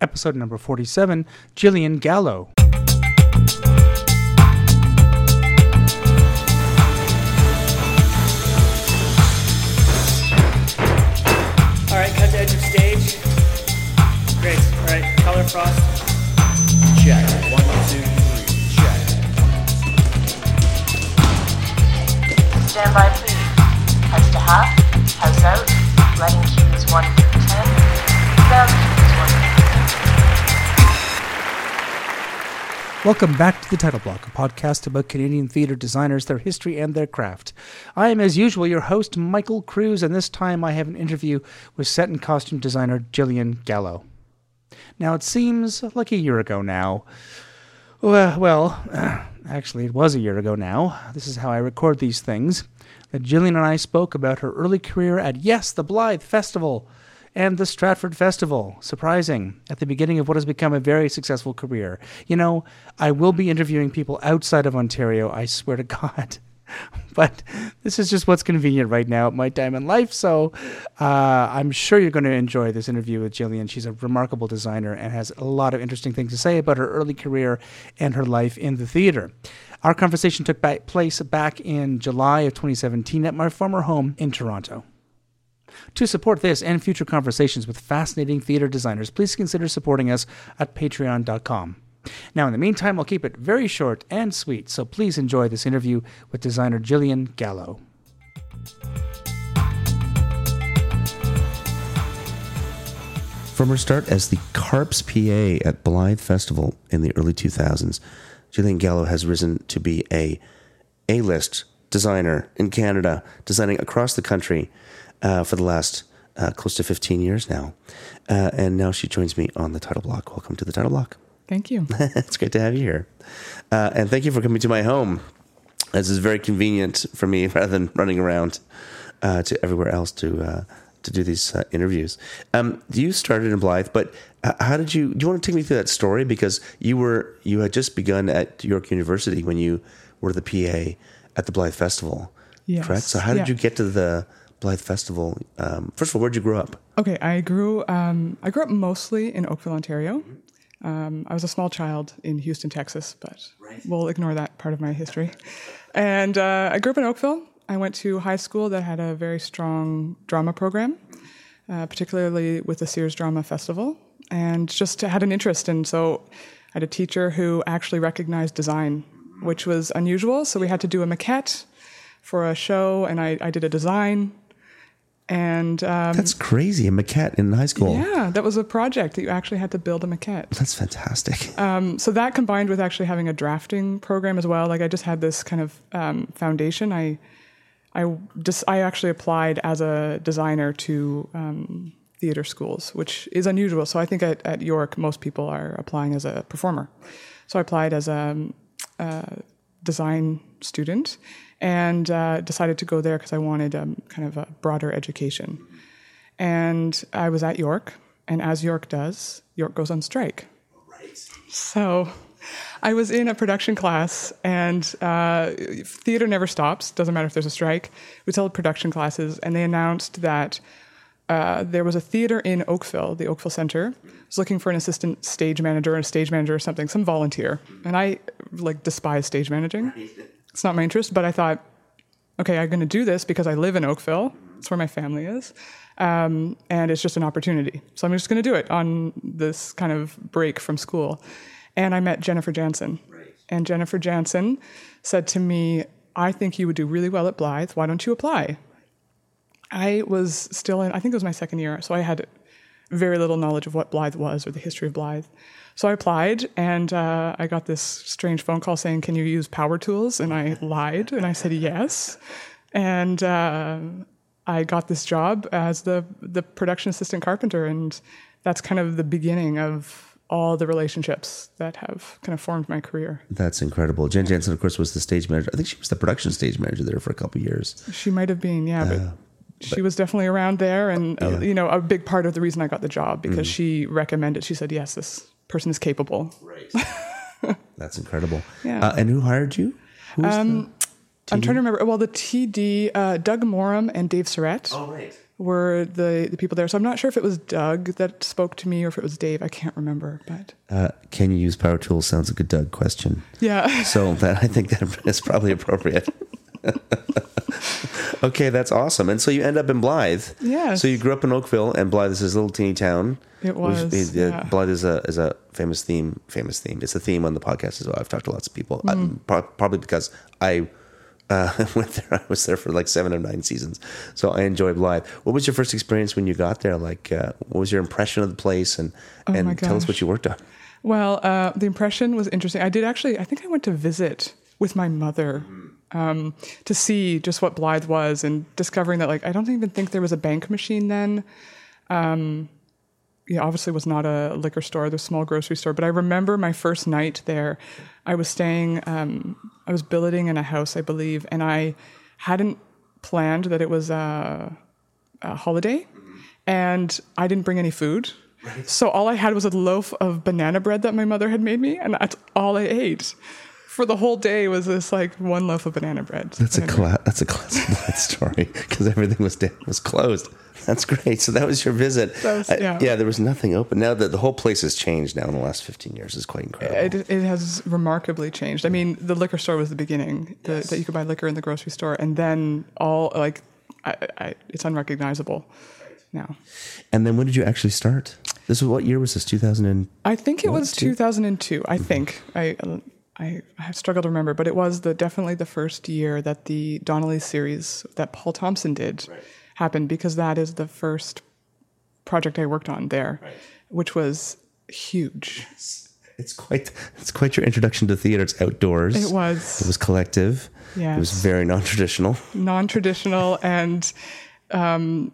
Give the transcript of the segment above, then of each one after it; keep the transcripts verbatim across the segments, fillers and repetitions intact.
episode number forty-seven, Jillian Gallo. All right, cut to edge of stage. Great. All right, color frost. Check. One, two, three. Check. Stand by, please. Heads to half. Heads out. Letting cues one through ten. Down cues one through ten. Welcome back to The Title Block, a podcast about Canadian theatre designers, their history, and their craft. I am, as usual, your host, Michael Cruz, and this time I have an interview with set and costume designer Jillian Gallo. Now, it seems like a year ago now. Well, well, actually, it was a year ago now. This is how I record these things. That Jillian and I spoke about her early career at, yes, the Blythe Festival and the Stratford Festival. Surprising, at the beginning of what has become a very successful career. You know, I will be interviewing people outside of Ontario, I swear to God. But this is just what's convenient right now at my time in life, so uh, I'm sure you're going to enjoy this interview with Jillian. She's a remarkable designer and has a lot of interesting things to say about her early career and her life in the theater. Our conversation took back place back in July of twenty seventeen at my former home in Toronto. To support this and future conversations with fascinating theater designers, please consider supporting us at patreon dot com. Now, in the meantime, I'll keep it very short and sweet, so please enjoy this interview with designer Jillian Gallo. From her start as the Carps P A at Blythe Festival in the early two thousands, Jillian Gallo has risen to be a A-list designer in Canada, designing across the country uh, for the last uh, close to fifteen years now. Uh, and now she joins me on The Title Block. Welcome to The Title Block. Thank you. It's great to have you here. Uh, and thank you for coming to my home. This is very convenient for me rather than running around uh, to everywhere else to uh, to do these uh, interviews. Um, you started in Blythe, but how did you, do you want to take me through that story? Because you were, you had just begun at York University when you were the P A at the Blythe Festival, yes. Correct? So how did yeah. you get to the Blythe Festival? Um, first of all, where'd you grow up? Okay, I grew, um, I grew up mostly in Oakville, Ontario. Um, I was a small child in Houston, Texas, but we'll ignore that part of my history. And uh, I grew up in Oakville. I went to high school that had a very strong drama program, uh, particularly with the Sears Drama Festival, and just had an interest. And so I had a teacher who actually recognized design, which was unusual. So we had to do a maquette for a show, and I, I did a design. And um, that's crazy, a maquette in high school. Yeah, that was a project that you actually had to build a maquette. That's fantastic. Um, so that combined with actually having a drafting program as well, like I just had this kind of um, foundation. I I, dis- I actually applied as a designer to um, theater schools, which is unusual. So I think at, at York, most people are applying as a performer. So I applied as a, a design student. And uh, decided to go there because I wanted um, kind of a broader education. And I was at York, and as York does, York goes on strike. Right. So I was in a production class, and uh, theater never stops, doesn't matter if there's a strike. We held production classes, and they announced that uh, there was a theater in Oakville, the Oakville Centre, was looking for an assistant stage manager or a stage manager or something, some volunteer. And I, like, despise stage managing. It's not my interest, but I thought, okay, I'm going to do this because I live in Oakville. It's where my family is. Um, and it's just an opportunity. So I'm just going to do it on this kind of break from school. And I met Jennifer Jansen. Right. And Jennifer Jansen said to me, I think you would do really well at Blythe. Why don't you apply? I was still in, I think it was my second year. So I had very little knowledge of what Blythe was or the history of Blythe. So I applied, and uh, I got this strange phone call saying, can you use power tools? And I lied, and I said yes. And uh, I got this job as the, the production assistant carpenter, and that's kind of the beginning of all the relationships that have kind of formed my career. That's incredible. Jen Jansen, of course, was the stage manager. I think she was the production stage manager there for a couple of years. She might have been, yeah, but... Uh. She but, was definitely around there, and uh, you know, a big part of the reason I got the job because mm-hmm. she recommended. She said, "Yes, this person is capable." Right. That's incredible. Yeah. Uh, and who hired you? Who was um, the T D? I'm trying to remember. Well, the T D, uh, Doug Morham and Dave Surrett. Oh, right. were the, the people there. So I'm not sure if it was Doug that spoke to me or if it was Dave. I can't remember. But uh, can you use power tools? Sounds like a Doug question. Yeah. So that, I think that is probably appropriate. Okay, that's awesome. And so you end up in Blythe. Yeah. So you grew up in Oakville, and Blythe is this little teeny town. It was. Which is, yeah. Blythe is a is a famous theme. Famous theme. It's a theme on the podcast as well. I've talked to lots of people. Mm. I, probably because I. Uh, went there. I was there for like seven or nine seasons, so I enjoy Blythe. What was your first experience when you got there? Like, uh, what was your impression of the place? And oh and tell us what you worked on. Well, uh, the impression was interesting. I did actually. I think I went to visit with my mother um, to see just what Blythe was, and discovering that like I don't even think there was a bank machine then. Um, yeah, obviously was not a liquor store, the small grocery store. But I remember my first night there, I was staying, um, I was billeting in a house, I believe, and I hadn't planned that it was a, a holiday, and I didn't bring any food. Right. So all I had was a loaf of banana bread that my mother had made me, and that's all I ate. For the whole day was this like one loaf of banana bread. That's banana a cla- bread. That's a classic story because everything was dead, was closed. That's great. So that was your visit. Was, yeah. I, yeah, there was nothing open. Now that the whole place has changed now in the last fifteen years, it's quite incredible. It, it has remarkably changed. I mean, the liquor store was the beginning the, yes. that you could buy liquor in the grocery store, and then all like I, I, it's unrecognizable now. And then when did you actually start? This was what year was this? two thousand two I think it was two thousand two I mm-hmm. think I. I have struggled to remember, but it was the definitely the first year that the Donnelly series that Paul Thompson did right. happened, because that is the first project I worked on there, right. which was huge. Yes. It's quite it's quite your introduction to theater. It's outdoors. It was. It was collective. Yes. It was very non-traditional. Non-traditional and um,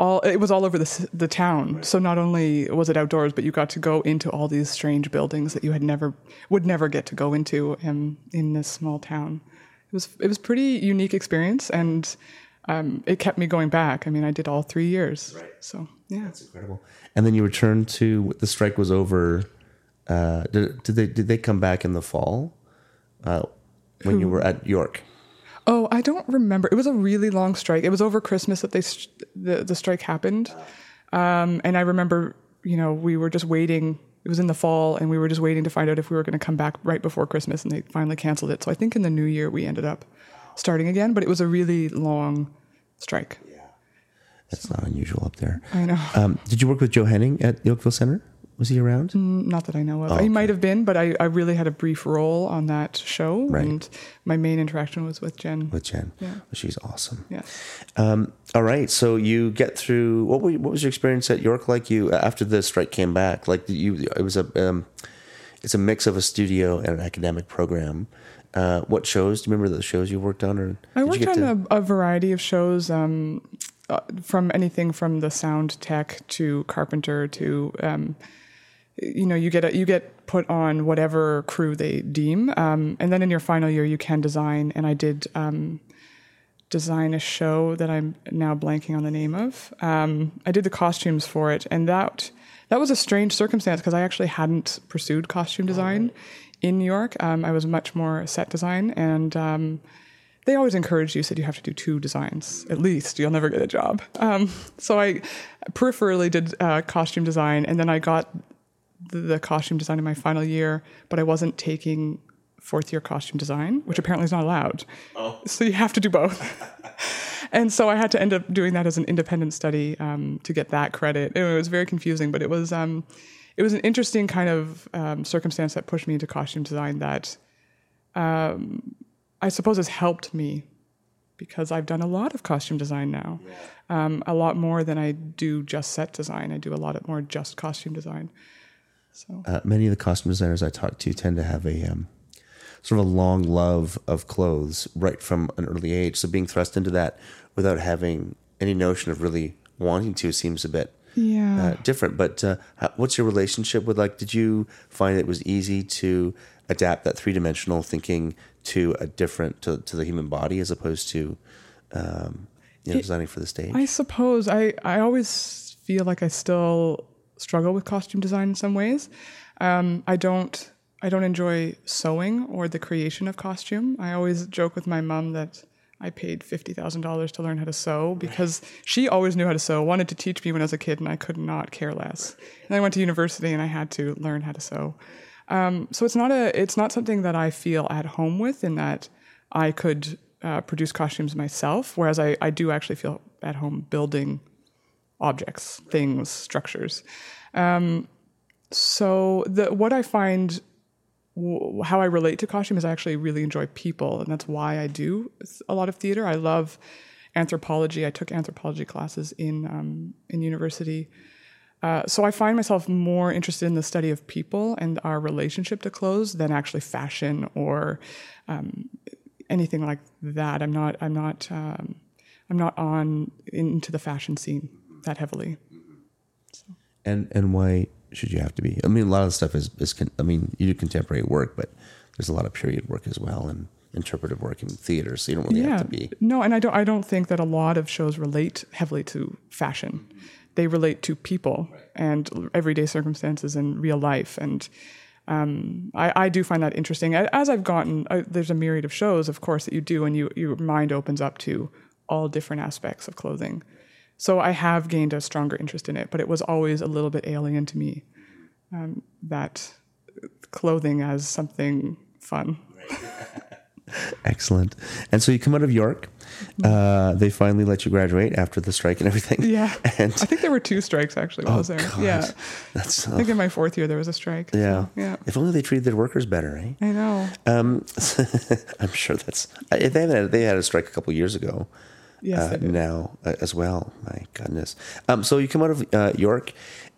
all it was all over the, the town. Right. So not only was it outdoors, but you got to go into all these strange buildings that you had never would never get to go into um, in this small town. It was it was pretty unique experience, and um, it kept me going back. I mean, I did all three years. Right. So yeah, that's incredible. And then you returned to the strike was over. Uh, did, did they did they come back in the fall uh, when Who? you were at York? Oh, I don't remember. It was a really long strike. It was over Christmas that they sh- the, the strike happened. Um, and I remember, you know, we were just waiting. It was in the fall, and we were just waiting to find out if we were going to come back right before Christmas, and they finally canceled it. So I think in the new year we ended up starting again, but it was a really long strike. Yeah. That's so, not unusual up there. I know. Um, did you work with Joe Henning at the Oakville Centre? Was he around? Mm, not that I know of. Oh, okay. He might have been, but I, I really had a brief role on that show. Right. And my main interaction was with Jen. With Jen. Yeah. Well, she's awesome. Yeah. Um, all right. So you get through, what, were, what was your experience at York like you after the strike came back? Like you, it was a, um, it's a mix of a studio and an academic program. Uh, what shows? Do you remember the shows you worked on? Or I worked on to... a, a variety of shows. Um, uh, from anything from the sound tech to carpenter to, um, you know, you get a, you get put on whatever crew they deem, um, and then in your final year you can design. And I did um, design a show that I'm now blanking on the name of. Um, I did the costumes for it, and that that was a strange circumstance because I actually hadn't pursued costume design right. in New York. Um, I was much more set design, and um, they always encouraged you, said you have to do two designs at least. You'll never get a job. Um, so I peripherally did uh, costume design, and then I got the costume design in my final year, but I wasn't taking fourth year costume design, which apparently is not allowed. Oh. So you have to do both. And so I had to end up doing that as an independent study um, to get that credit. It was very confusing, but it was um, it was an interesting kind of um, circumstance that pushed me into costume design that um, I suppose has helped me because I've done a lot of costume design now, yeah. um, a lot more than I do just set design. I do a lot more just costume design. So. Uh, many of the costume designers I talk to tend to have a um, sort of a long love of clothes right from an early age. So being thrust into that without having any notion of really wanting to seems a bit yeah. uh, different. But uh, how, what's your relationship with, like, did you find it was easy to adapt that three-dimensional thinking to a different, to, to the human body as opposed to um, you know, it, designing for the stage? I suppose. I, I always feel like I still... struggle with costume design in some ways. Um, I don't. I don't enjoy sewing or the creation of costume. I always joke with my mom that I paid fifty thousand dollars to learn how to sew because she always knew how to sew, wanted to teach me when I was a kid, and I could not care less. And I went to university and I had to learn how to sew. Um, so it's not a, it's not something that I feel at home with, in that I could uh, produce costumes myself, whereas I, I do actually feel at home building objects, things, structures. Um, so the, what I find... how I relate to costume is I actually really enjoy people, and that's why I do a lot of theater. I love anthropology. I took anthropology classes in um, in university. Uh, so I find myself more interested in the study of people and our relationship to clothes than actually fashion or um, anything like that. I'm not I'm not um, I'm not on into the fashion scene that heavily. So. And and why should you have to be? I mean, a lot of the stuff is, is con- I mean, you do contemporary work, but there's a lot of period work as well and interpretive work in theater, so you don't really yeah. have to be. No, and I don't, I don't think that a lot of shows relate heavily to fashion. Mm-hmm. They relate to people right. and everyday circumstances and real life. And um, I, I do find that interesting. As I've gotten, I, there's a myriad of shows, of course, that you do, and you, your mind opens up to all different aspects of clothing. So I have gained a stronger interest in it, but it was always a little bit alien to me, um, that clothing as something fun. Excellent. And so you come out of York. Uh, they finally let you graduate after the strike and everything. Yeah. And I think there were two strikes, actually, while oh I was there. God. Yeah. That's, uh, I think in my fourth year there was a strike. Yeah. So, yeah. If only they treated their workers better, eh? I know. Um, I'm sure that's... They had, they had a strike a couple of years ago. Yes, uh, now uh, as well. My goodness. Um, so you come out of uh, York,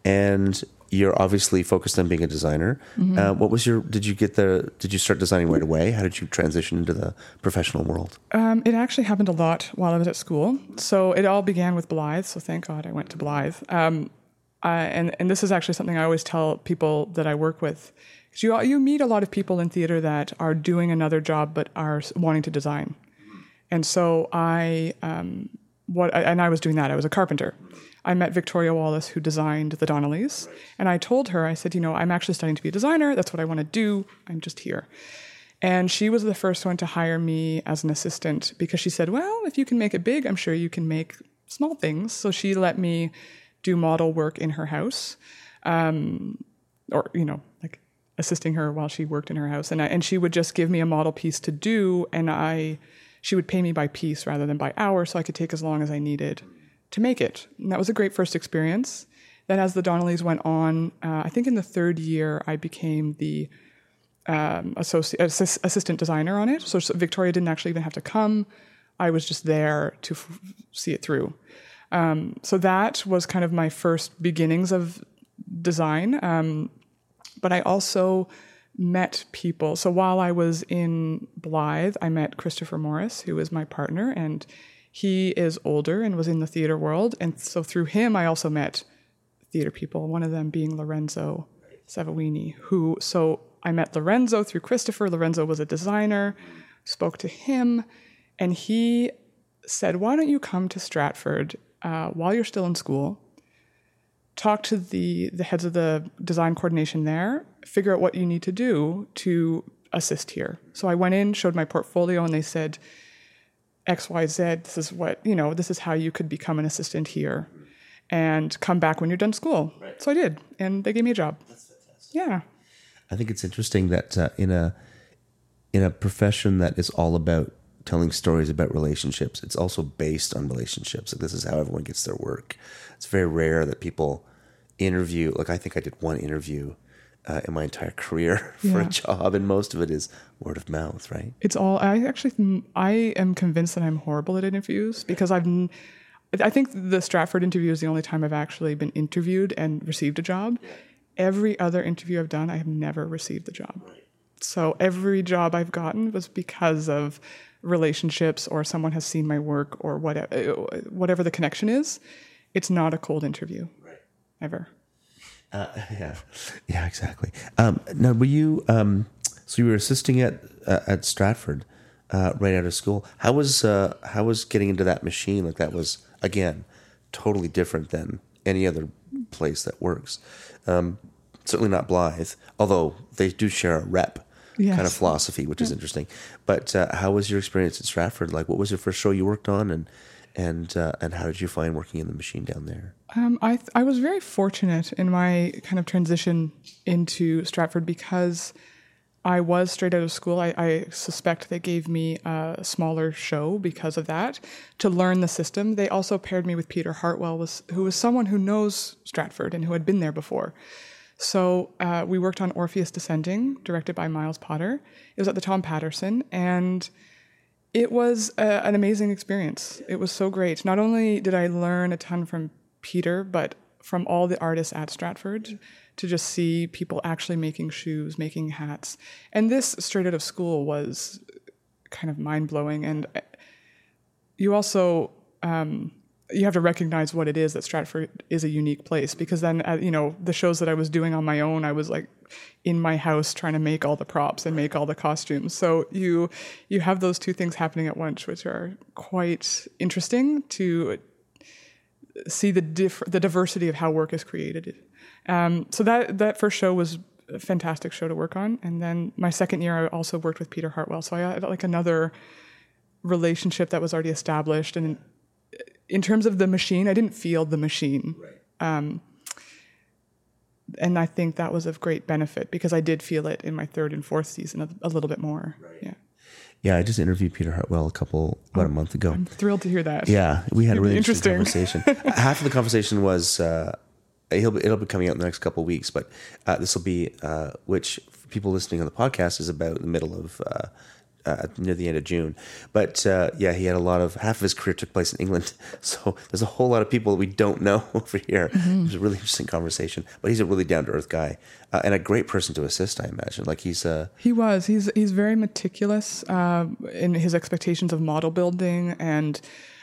and you're obviously focused on being a designer. Mm-hmm. Uh, what was your? Did you get the? Did you start designing right away? How did you transition into the professional world? Um, it actually happened a lot while I was at school. So it all began with Blythe. So thank God I went to Blythe. Um, I, and and this is actually something I always tell people that I work with. You you meet a lot of people in theater that are doing another job but are wanting to design. And so I, um, what, and I was doing that. I was a carpenter. I met Victoria Wallace, who designed the Donnellys, and I told her, I said, you know, I'm actually studying to be a designer. That's what I want to do. I'm just here. And she was the first one to hire me as an assistant because she said, well, if you can make it big, I'm sure you can make small things. So she let me do model work in her house, um, or, you know, like assisting her while she worked in her house. And I, and she would just give me a model piece to do, and I... she would pay me by piece rather than by hour, so I could take as long as I needed to make it. And that was a great first experience. Then as the Donnellys went on, uh, I think in the third year, I became the um, associate, assist, assistant designer on it. So, so Victoria didn't actually even have to come. I was just there to f- see it through. Um, so that was kind of my first beginnings of design. Um, but I also... met people. So while I was in Blythe, I met Christopher Morris, who is my partner, and he is older and was in the theater world. And so through him, I also met theater people, one of them being Lorenzo Savoini, who, so I met Lorenzo through Christopher. Lorenzo was a designer, spoke to him, and he said, why don't you come to Stratford uh, while you're still in school? Talk to the, the heads of the design coordination there, figure out what you need to do to assist here. So I went in, showed my portfolio, and they said, X, Y, Z, this is what, you know, this is how you could become an assistant here and come back when you're done school. Right. So I did, and they gave me a job. That's fantastic. Yeah. I think it's interesting that uh, in a in a profession that is all about telling stories about relationships, it's also based on relationships. Like, this is how everyone gets their work. It's very rare that people interview. Like, I think I did one interview uh, in my entire career for yeah. a job, and most of it is word of mouth, right? It's all, I actually, I am convinced that I'm horrible at interviews because I've, I think the Stratford interview is the only time I've actually been interviewed and received a job. Every other interview I've done, I have never received the job. So every job I've gotten was because of relationships, or someone has seen my work, or whatever, whatever the connection is. It's not a cold interview, right? Ever. Uh, yeah, yeah, exactly. Um, now, were you? Um, so you were assisting at uh, at Stratford uh, right out of school. How was uh, how was getting into that machine? Like, that was, again, totally different than any other place that works. Um, certainly not Blythe, although they do share a rep. yes. kind of philosophy, which yeah. is interesting. But uh, how was your experience at Stratford? Like, what was your first show you worked on, and and uh, and how did you find working in the machine down there? Um, I th- I was very fortunate in my kind of transition into Stratford because I was straight out of school. I, I suspect they gave me a smaller show because of that, to learn the system. They also paired me with Peter Hartwell, who was someone who knows Stratford and who had been there before. So uh, we worked on Orpheus Descending, directed by Miles Potter. It was at the Tom Patterson, and it was a, an amazing experience. It was so great. Not only did I learn a ton from Peter, but from all the artists at Stratford, to just see people actually making shoes, making hats. And this straight out of school was kind of mind-blowing. And you also, um, you have to recognize what it is that Stratford is a unique place, because then, uh, you know, the shows that I was doing on my own, I was like in my house trying to make all the props and make all the costumes. So you you have those two things happening at once, which are quite interesting to see the diff- the diversity of how work is created. Um, so that, that first show was a fantastic show to work on. And then my second year, I also worked with Peter Hartwell. So I had like another relationship that was already established. And in terms of the machine, I didn't feel the machine. Right. Um, and I think that was of great benefit, because I did feel it in my third and fourth season a, a little bit more. Right. Yeah. Yeah, I just interviewed Peter Hartwell a couple, about a month ago. I'm thrilled to hear that. Yeah, we had a really interesting, interesting conversation. Half of the conversation was, uh, it'll be, it'll be coming out in the next couple of weeks, but uh, this will be, uh, which for people listening on the podcast is about the middle of, uh, uh, near the end of June. But uh, yeah, he had a lot of, half of his career took place in England. So there's a whole lot of people that we don't know over here. Mm-hmm. It was a really interesting conversation, but he's a really down-to-earth guy. Uh, and a great person to assist, I imagine. Like he's uh, he was. He's he's very meticulous uh, in his expectations of model building, and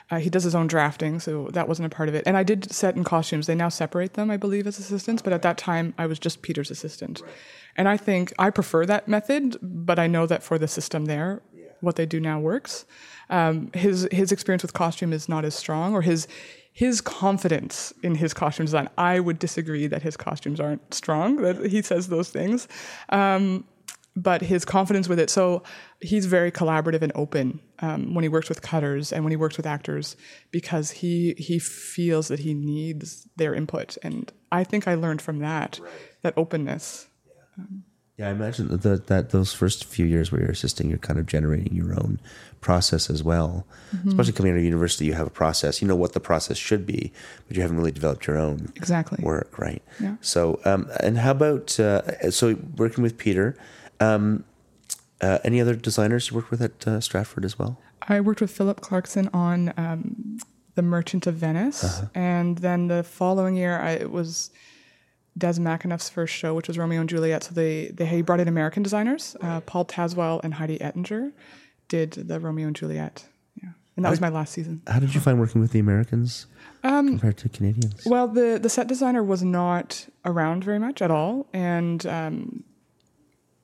uh, he does his own drafting, so that wasn't a part of it. And I did set in costumes. They now separate them, I believe, as assistants, but at that time, I was just Peter's assistant. Right. And I think I prefer that method, but I know that for the system there, yeah. what they do now works. Um, his his experience with costume is not as strong, or his... his confidence in his costume design. I would disagree that his costumes aren't strong, that he says those things. Um, but his confidence with it. So he's very collaborative and open um, when he works with cutters and when he works with actors, because he he feels that he needs their input. And I think I learned from that, right. that openness. Yeah. Um, Yeah, I imagine that, the, that those first few years where you're assisting, you're kind of generating your own process as well. Mm-hmm. Especially coming out of university, you have a process. You know what the process should be, but you haven't really developed your own exactly. work, right? Yeah. So, um, and how about, uh, so working with Peter, um, uh, any other designers you worked with at uh, Stratford as well? I worked with Philip Clarkson on um, The Merchant of Venice. Uh-huh. And then the following year, I, it was... Des McAnuff's first show, which was Romeo and Juliet. So they, they he brought in American designers. Uh, Paul Tazewell and Heidi Ettinger did the Romeo and Juliet. Yeah, and that how was my last season. How did you find working with the Americans um, compared to Canadians? Well, the, the set designer was not around very much at all. And um,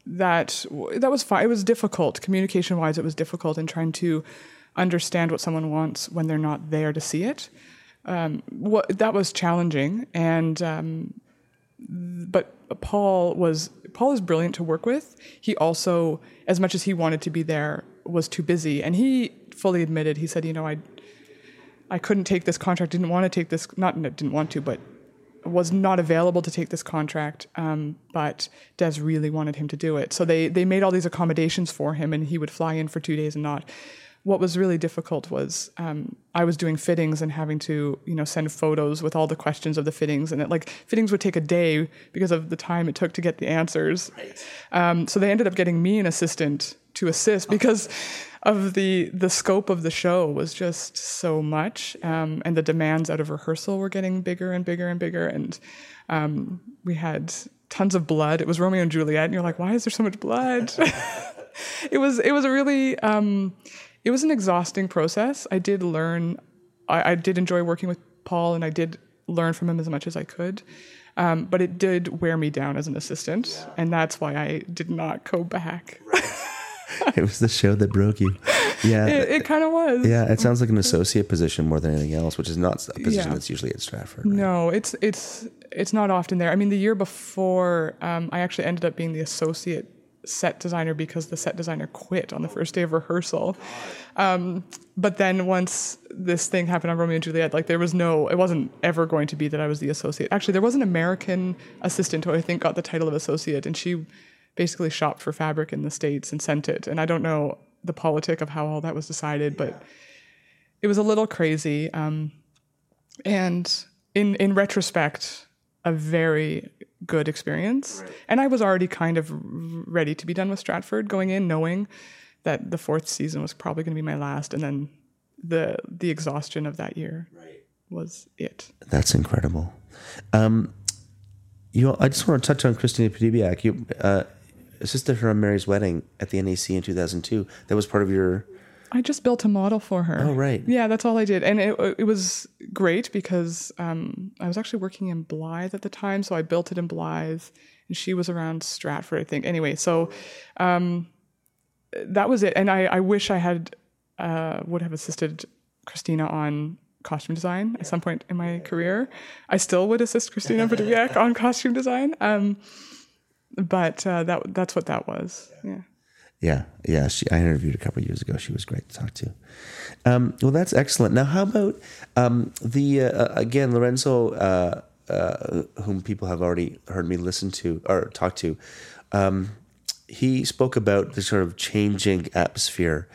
that that was fine. It was difficult. Communication-wise, it was difficult in trying to understand what someone wants when they're not there to see it. Um, what, that was challenging. And... Um, But Paul was Paul is brilliant to work with. He also, as much as he wanted to be there, was too busy. And he fully admitted, he said, you know, I I couldn't take this contract, didn't want to take this, not didn't want to, but was not available to take this contract. Um, but Des really wanted him to do it. So they, they made all these accommodations for him, and he would fly in for two days and not. What was really difficult was um, I was doing fittings and having to, you know, send photos with all the questions of the fittings, and it, like fittings would take a day because of the time it took to get the answers. Right. Um, so they ended up getting me an assistant to assist because of the the scope of the show was just so much, um, and the demands out of rehearsal were getting bigger and bigger and bigger, and um, we had tons of blood. It was Romeo and Juliet, and you're like, why is there so much blood? it was it was a really um, It was an exhausting process. I did learn, I, I did enjoy working with Paul, and I did learn from him as much as I could. Um, but it did wear me down as an assistant, yeah. and that's why I did not go back. It was the show that broke you. Yeah, It, it kind of was. Yeah, it sounds like an associate position more than anything else, which is not a position yeah. that's usually at Stratford. Right? No, it's it's it's not often there. I mean, the year before, um, I actually ended up being the associate set designer because the set designer quit on the first day of rehearsal. Um, but then once this thing happened on Romeo and Juliet, like there was no, it wasn't ever going to be that I was the associate. Actually, there was an American assistant who I think got the title of associate, and she basically shopped for fabric in the States and sent it. And I don't know the politic of how all that was decided, yeah. but it was a little crazy. Um, and in, in retrospect, a very good experience. Right. And I was already kind of ready to be done with Stratford going in, knowing that the fourth season was probably going to be my last. And then the the exhaustion of that year right. was it. That's incredible. Um, you know, I just want to touch on Christina Poddubiuk. You uh, assisted her on Mary's Wedding at the N A C in two thousand two. That was part of your... I just built a model for her. Oh, right. Yeah, that's all I did. And it it was great because um, I was actually working in Blythe at the time, so I built it in Blythe, and she was around Stratford, I think. Anyway, so um, that was it. And I, I wish I had uh, would have assisted Christina on costume design yeah. at some point in my yeah. career. I still would assist Christina Poddubiuk on costume design, um, but uh, that that's what that was, yeah. yeah. Yeah, yeah. She, I interviewed a couple of years ago. She was great to talk to. Um, well, that's excellent. Now, how about um, the, uh, again, Lorenzo, uh, uh, whom people have already heard me listen to or talk to, um, he spoke about the sort of changing atmosphere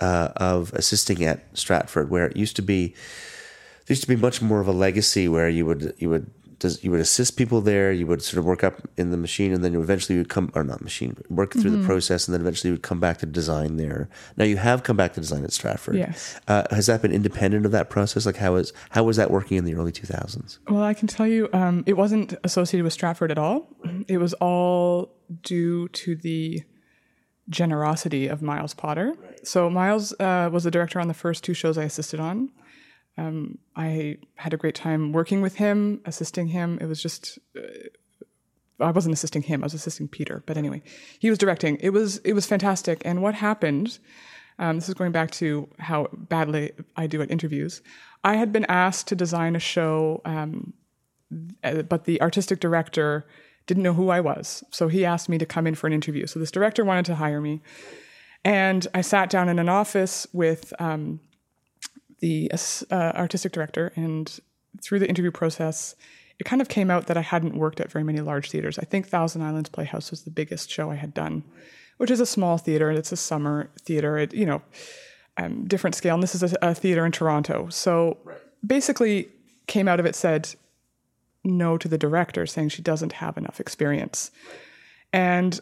uh, of assisting at Stratford, where it used to be, there used to be much more of a legacy where you would, you would, Does, you would assist people there, you would sort of work up in the machine, and then you eventually would come, or not machine, work through mm-hmm. the process, and then eventually you would come back to design there. Now you have come back to design at Stratford. Yes. Uh, has that been independent of that process? Like how is how was that working in the early two thousands? Well, I can tell you um, it wasn't associated with Stratford at all. It was all due to the generosity of Miles Potter. Right. So Miles uh, was the director on the first two shows I assisted on. Um, I had a great time working with him, assisting him. It was just, uh, I wasn't assisting him. I was assisting Peter. But anyway, he was directing. It was, it was fantastic. And what happened, um, this is going back to how badly I do at interviews. I had been asked to design a show, um, but the artistic director didn't know who I was. So he asked me to come in for an interview. So this director wanted to hire me. And I sat down in an office with, um, the uh, artistic director, and through the interview process, it kind of came out that I hadn't worked at very many large theaters. I think Thousand Islands Playhouse was the biggest show I had done, which is a small theater, and it's a summer theater, it, you know, um, different scale. And this is a, a theater in Toronto. So right. basically came out of it, said no to the director, saying she doesn't have enough experience. And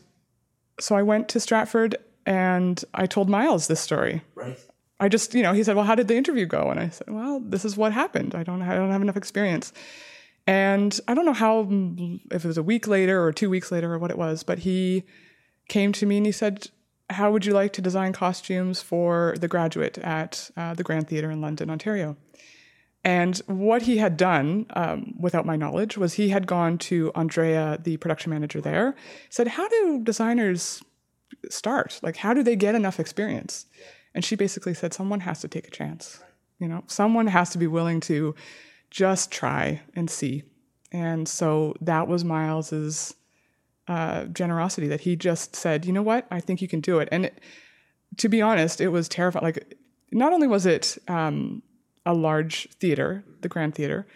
so I went to Stratford and I told Miles this story. Right. I just, you know, he said, well, how did the interview go? And I said, well, this is what happened. I don't I don't have enough experience. And I don't know how, if it was a week later or two weeks later or what it was, but he came to me and he said, how would you like to design costumes for The Graduate at uh, the Grand Theatre in London, Ontario? And what he had done, um, without my knowledge, was he had gone to Andrea, the production manager there, said, how do designers start? Like, how do they get enough experience? And she basically said, someone has to take a chance. You know, someone has to be willing to just try and see. And so that was Miles's uh, generosity, that he just said, you know what, I think you can do it. And it, to be honest, it was terrifying. Like, not only was it um, a large theater, the Grand Theatre,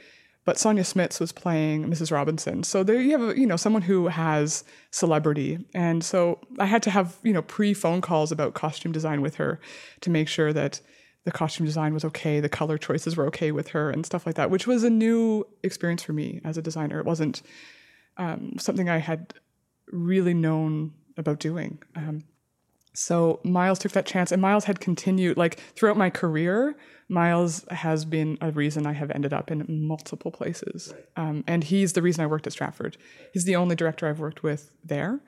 but Sonia Smits was playing Missus Robinson. So there you have, you know, someone who has celebrity. And so I had to have, you know, pre-phone calls about costume design with her to make sure that the costume design was okay, the color choices were okay with her and stuff like that, which was a new experience for me as a designer. It wasn't um, something I had really known about doing. Um, so Miles took that chance, and Miles had continued, like, throughout my career, Miles has been a reason I have ended up in multiple places. Um, and he's the reason I worked at Stratford. He's the only director I've worked with there.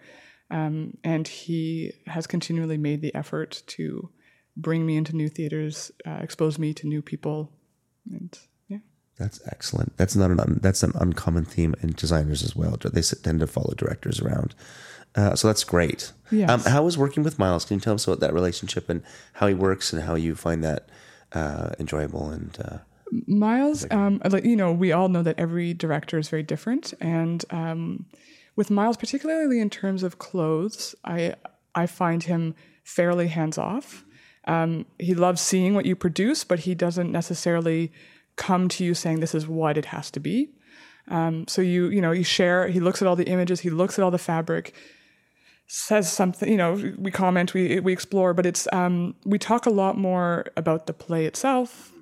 Um, and he has continually made the effort to bring me into new theaters, uh, expose me to new people. And yeah. That's excellent. That's not an, un- that's an uncommon theme in designers as well. They tend to follow directors around. Uh, so that's great. Yes. Um, how was working with Miles? Can you tell us about that relationship and how he works and how you find that Uh, enjoyable? And uh, Miles, um, you know, we all know that every director is very different, and um, With Miles, particularly in terms of clothes, I I find him fairly hands-off. Um, he loves seeing what you produce, but he doesn't necessarily come to you saying this is what it has to be. Um, so you you know you share. He looks at all the images. He looks at all the fabric. Says something. You know, we comment. We we explore. But it's um, we talk a lot more about the play itself.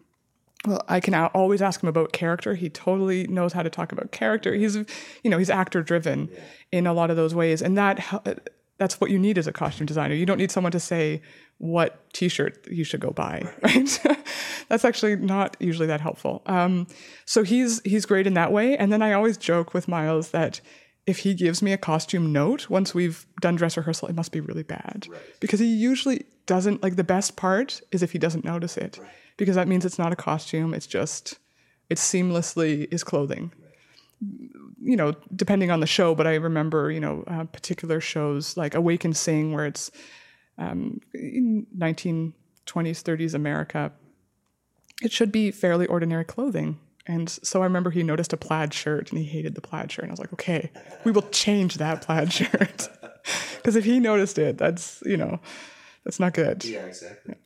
Well, I can always ask him about character. He totally knows how to talk about character. He's, you know, he's actor-driven yeah. in a lot of those ways. And that that's what you need as a costume designer. You don't need someone to say what T-shirt you should go buy, right? right? That's actually not usually that helpful. Um, so he's he's great in that way. And then I always joke with Miles that if he gives me a costume note, once we've done dress rehearsal, it must be really bad. Right. Because he usually doesn't, like the best part is if he doesn't notice it. Right. Because that means it's not a costume, it's just, it's seamlessly is clothing. You know, depending on the show, but I remember, you know, uh, particular shows like Awake and Sing, where it's um, nineteen twenties, thirties America, it should be fairly ordinary clothing. And so I remember he noticed a plaid shirt and he hated the plaid shirt. And I was like, okay, we will change that plaid shirt. Because if he noticed it, that's, you know, that's not good. Yeah, exactly. Yeah.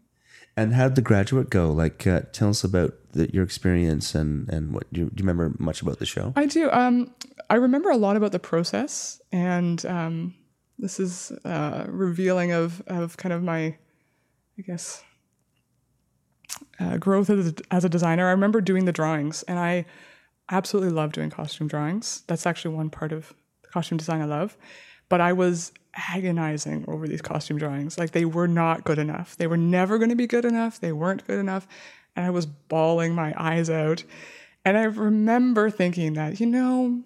And how did The Graduate go? Like, uh, tell us about the, your experience and, and what do you, do you remember much about the show? I do. Um, I remember a lot about the process, and um, this is uh, revealing of of kind of my, I guess, uh, growth as a, as a designer. I remember doing the drawings, and I absolutely love doing costume drawings. That's actually one part of costume design I love. But I was agonizing over these costume drawings. Like, they were not good enough. They were never going to be good enough. They weren't good enough. And I was bawling my eyes out. And I remember thinking that, you know,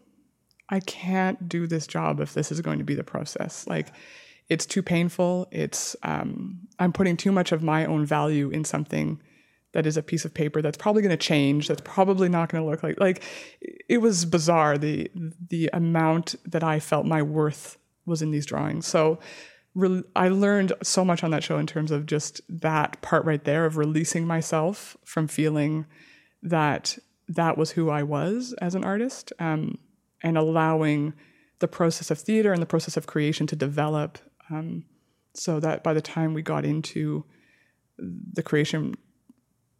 I can't do this job if this is going to be the process. Like, it's too painful. It's, um, I'm putting too much of my own value in something that is a piece of paper that's probably going to change, that's probably not going to look like, like, it was bizarre, the, the amount that I felt my worth was in these drawings. So re- I learned so much on that show in terms of just that part right there of releasing myself from feeling that that was who I was as an artist, um, and allowing the process of theater and the process of creation to develop, um, so that by the time we got into the creation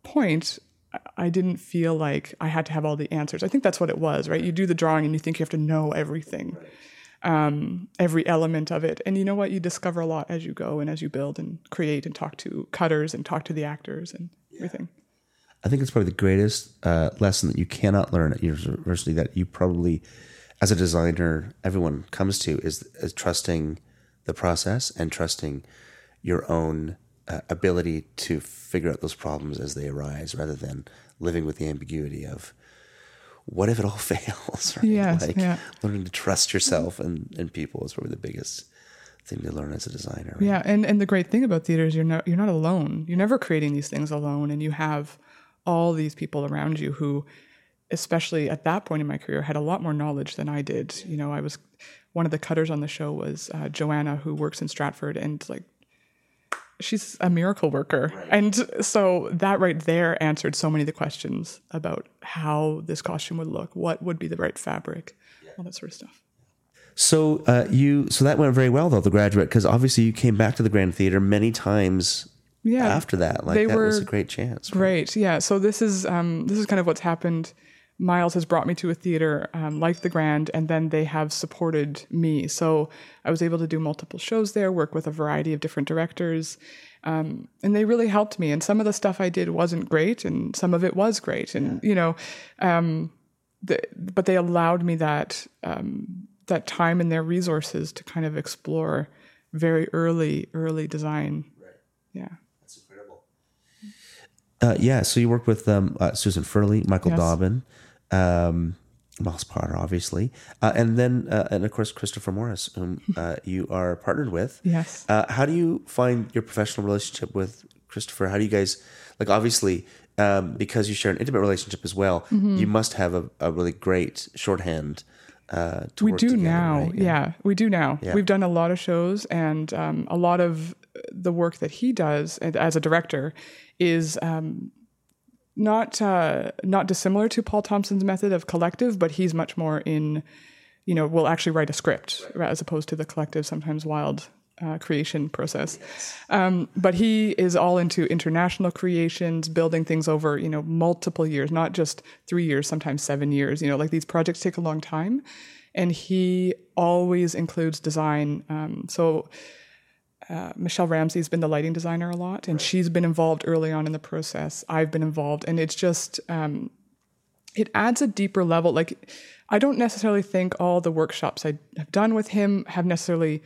point, I didn't feel like I had to have all the answers. I think that's what it was, right? You do the drawing and you think you have to know everything. Right. Um, every element of it. And you know what? You discover a lot as you go and as you build and create and talk to cutters and talk to the actors and yeah. everything. I think it's probably the greatest uh, lesson that you cannot learn at university, that you probably, as a designer, everyone comes to, is, is trusting the process and trusting your own uh, ability to figure out those problems as they arise, rather than living with the ambiguity of, what if it all fails? Right? Yes, like yeah. Learning to trust yourself and, and people is probably the biggest thing to learn as a designer. Right? Yeah, and, and the great thing about theater is you're not you're not alone. You're never creating these things alone, and you have all these people around you who, especially at that point in my career, had a lot more knowledge than I did. You know, I was one of the cutters on the show was uh, Joanna, who works in Stratford, and like she's a miracle worker. Right. And so that right there answered so many of the questions about how this costume would look, what would be the right fabric, yeah. all that sort of stuff. So uh, you, so that went very well though, The Graduate, because obviously you came back to the Grand Theatre many times yeah, after that. Like that was a great chance. Right? Great, yeah. So this is, um, this is kind of what's happened. Miles has brought me to a theater um, like the Grand, and then they have supported me. So I was able to do multiple shows there, work with a variety of different directors, um, and they really helped me. And some of the stuff I did wasn't great, and some of it was great. And, yeah. you know, um, the, but they allowed me that um, that time and their resources to kind of explore very early, early design. Right. Yeah. That's incredible. Uh, yeah, so you worked with um, uh, Susan Furley, Michael yes. Dobbin. Um, Miles Potter, obviously, uh, and then uh, and of course Christopher Morris, whom uh, you are partnered with. Yes. Uh, how do you find your professional relationship with Christopher? How do you guys like? Obviously, um, because you share an intimate relationship as well, mm-hmm. you must have a, a really great shorthand. Uh, to we work do together, now, right? yeah. yeah, we do now. Yeah. We've done a lot of shows, and um, a lot of the work that he does as a director is. Um, Not uh, not dissimilar to Paul Thompson's method of collective, but he's much more in you know, will actually write a script, right, as opposed to the collective, sometimes wild uh, creation process. Yes. Um, but he is all into international creations, building things over, you know, multiple years, not just three years, sometimes seven years. You know, like these projects take a long time. And he always includes design. Um, so uh, Michelle Ramsey's been the lighting designer a lot, and right. she's been involved early on in the process. I've been involved, and it's just, um, it adds a deeper level. Like, I don't necessarily think all the workshops I have done with him have necessarily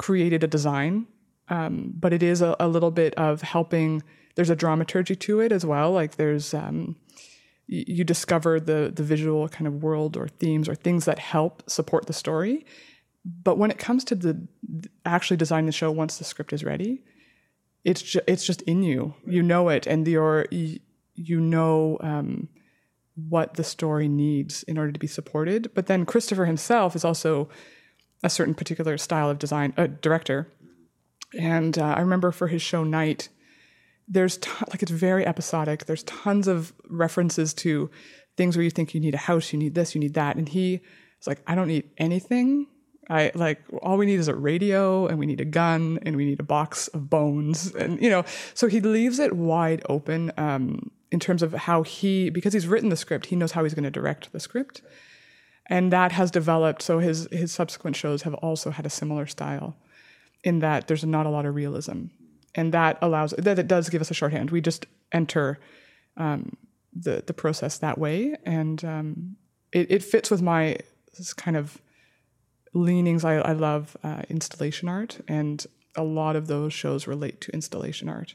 created a design, um, but it is a, a little bit of helping. There's a dramaturgy to it as well. Like there's... Um, you discover the the visual kind of world or themes or things that help support the story. But when it comes to the, the actually designing the show, once the script is ready, it's ju- it's just in you. You know it, and you're, you know um, what the story needs in order to be supported. But then Christopher himself is also a certain particular style of design uh, director. And uh, I remember for his show Night, There's t- like it's very episodic. There's tons of references to things where you think you need a house, you need this, you need that, and he is like, I don't need anything. I like all we need is a radio, and we need a gun, and we need a box of bones, and you know. So he leaves it wide open um, in terms of how he, because he's written the script, he knows how he's going to direct the script, and that has developed. So his his subsequent shows have also had a similar style, in that there's not a lot of realism. And that allows, that it does give us a shorthand. We just enter um, the the process that way, and um, it, it fits with my this kind of leanings. I, I love uh, installation art, and a lot of those shows relate to installation art.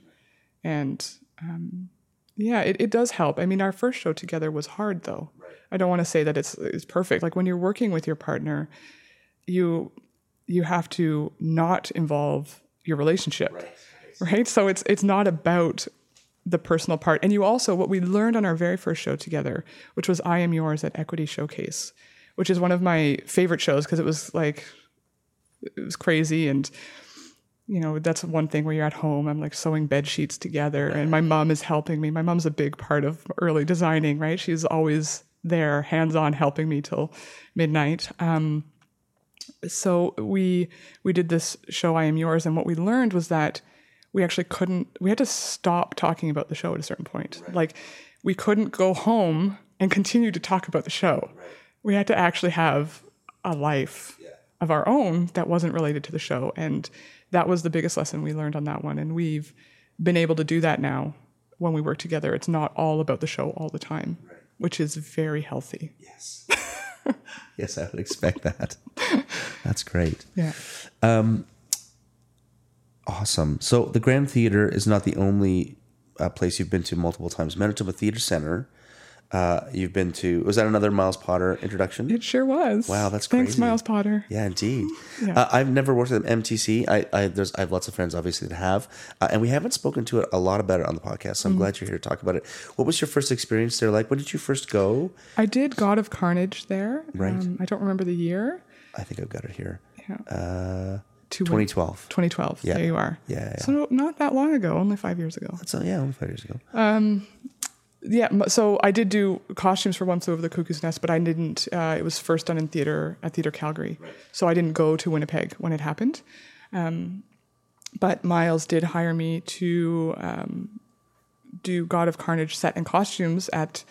And um, yeah, it, it does help. I mean, our first show together was hard, though. Right. I don't want to say that it's it's perfect. Like when you're working with your partner, you you have to not involve your relationship. Right. Right. So it's it's not about the personal part. And you also, what we learned on our very first show together, which was I Am Yours at Equity Showcase, which is one of my favorite shows because it was like, it was crazy. And, you know, that's one thing where you're at home. I'm like sewing bed sheets together and my mom is helping me. My mom's a big part of early designing, right? She's always there, hands-on, helping me till midnight. Um, so we we did this show, I Am Yours. And what we learned was that we actually couldn't, we had to stop talking about the show at a certain point. Right. Like we couldn't go home and continue to talk about the show. Right. We had to actually have a life yeah. of our own that wasn't related to the show. And that was the biggest lesson we learned on that one. And we've been able to do that now when we work together. It's not all about the show all the time, right. which is very healthy. Yes. Yes, I would expect that. That's great. Yeah. Um, Awesome. So the Grand Theatre is not the only uh, place you've been to multiple times. Manitoba Theatre Centre, uh, you've been to... Was that another Miles Potter introduction? It sure was. Wow, that's crazy. Thanks, Miles Potter. Yeah, indeed. Yeah. Uh, I've never worked at M T C. I, I, there's, I have lots of friends, obviously, that have. Uh, and we haven't spoken to it a lot about it on the podcast, so I'm mm. glad you're here to talk about it. What was your first experience there like? When did you first go? I did God of Carnage there. Right. Um, I don't remember the year. I think I've got it here. Yeah. Uh... twenty twelve twenty twelve Yeah. There you are. Yeah, yeah. So not that long ago, only five years ago. That's a, yeah, only five years ago. Um, yeah. So I did do costumes for Once Over the Cuckoo's Nest, but I didn't. Uh, it was first done in theater at Theater Calgary, right. So I didn't go to Winnipeg when it happened. Um, but Miles did hire me to um, do God of Carnage set and costumes at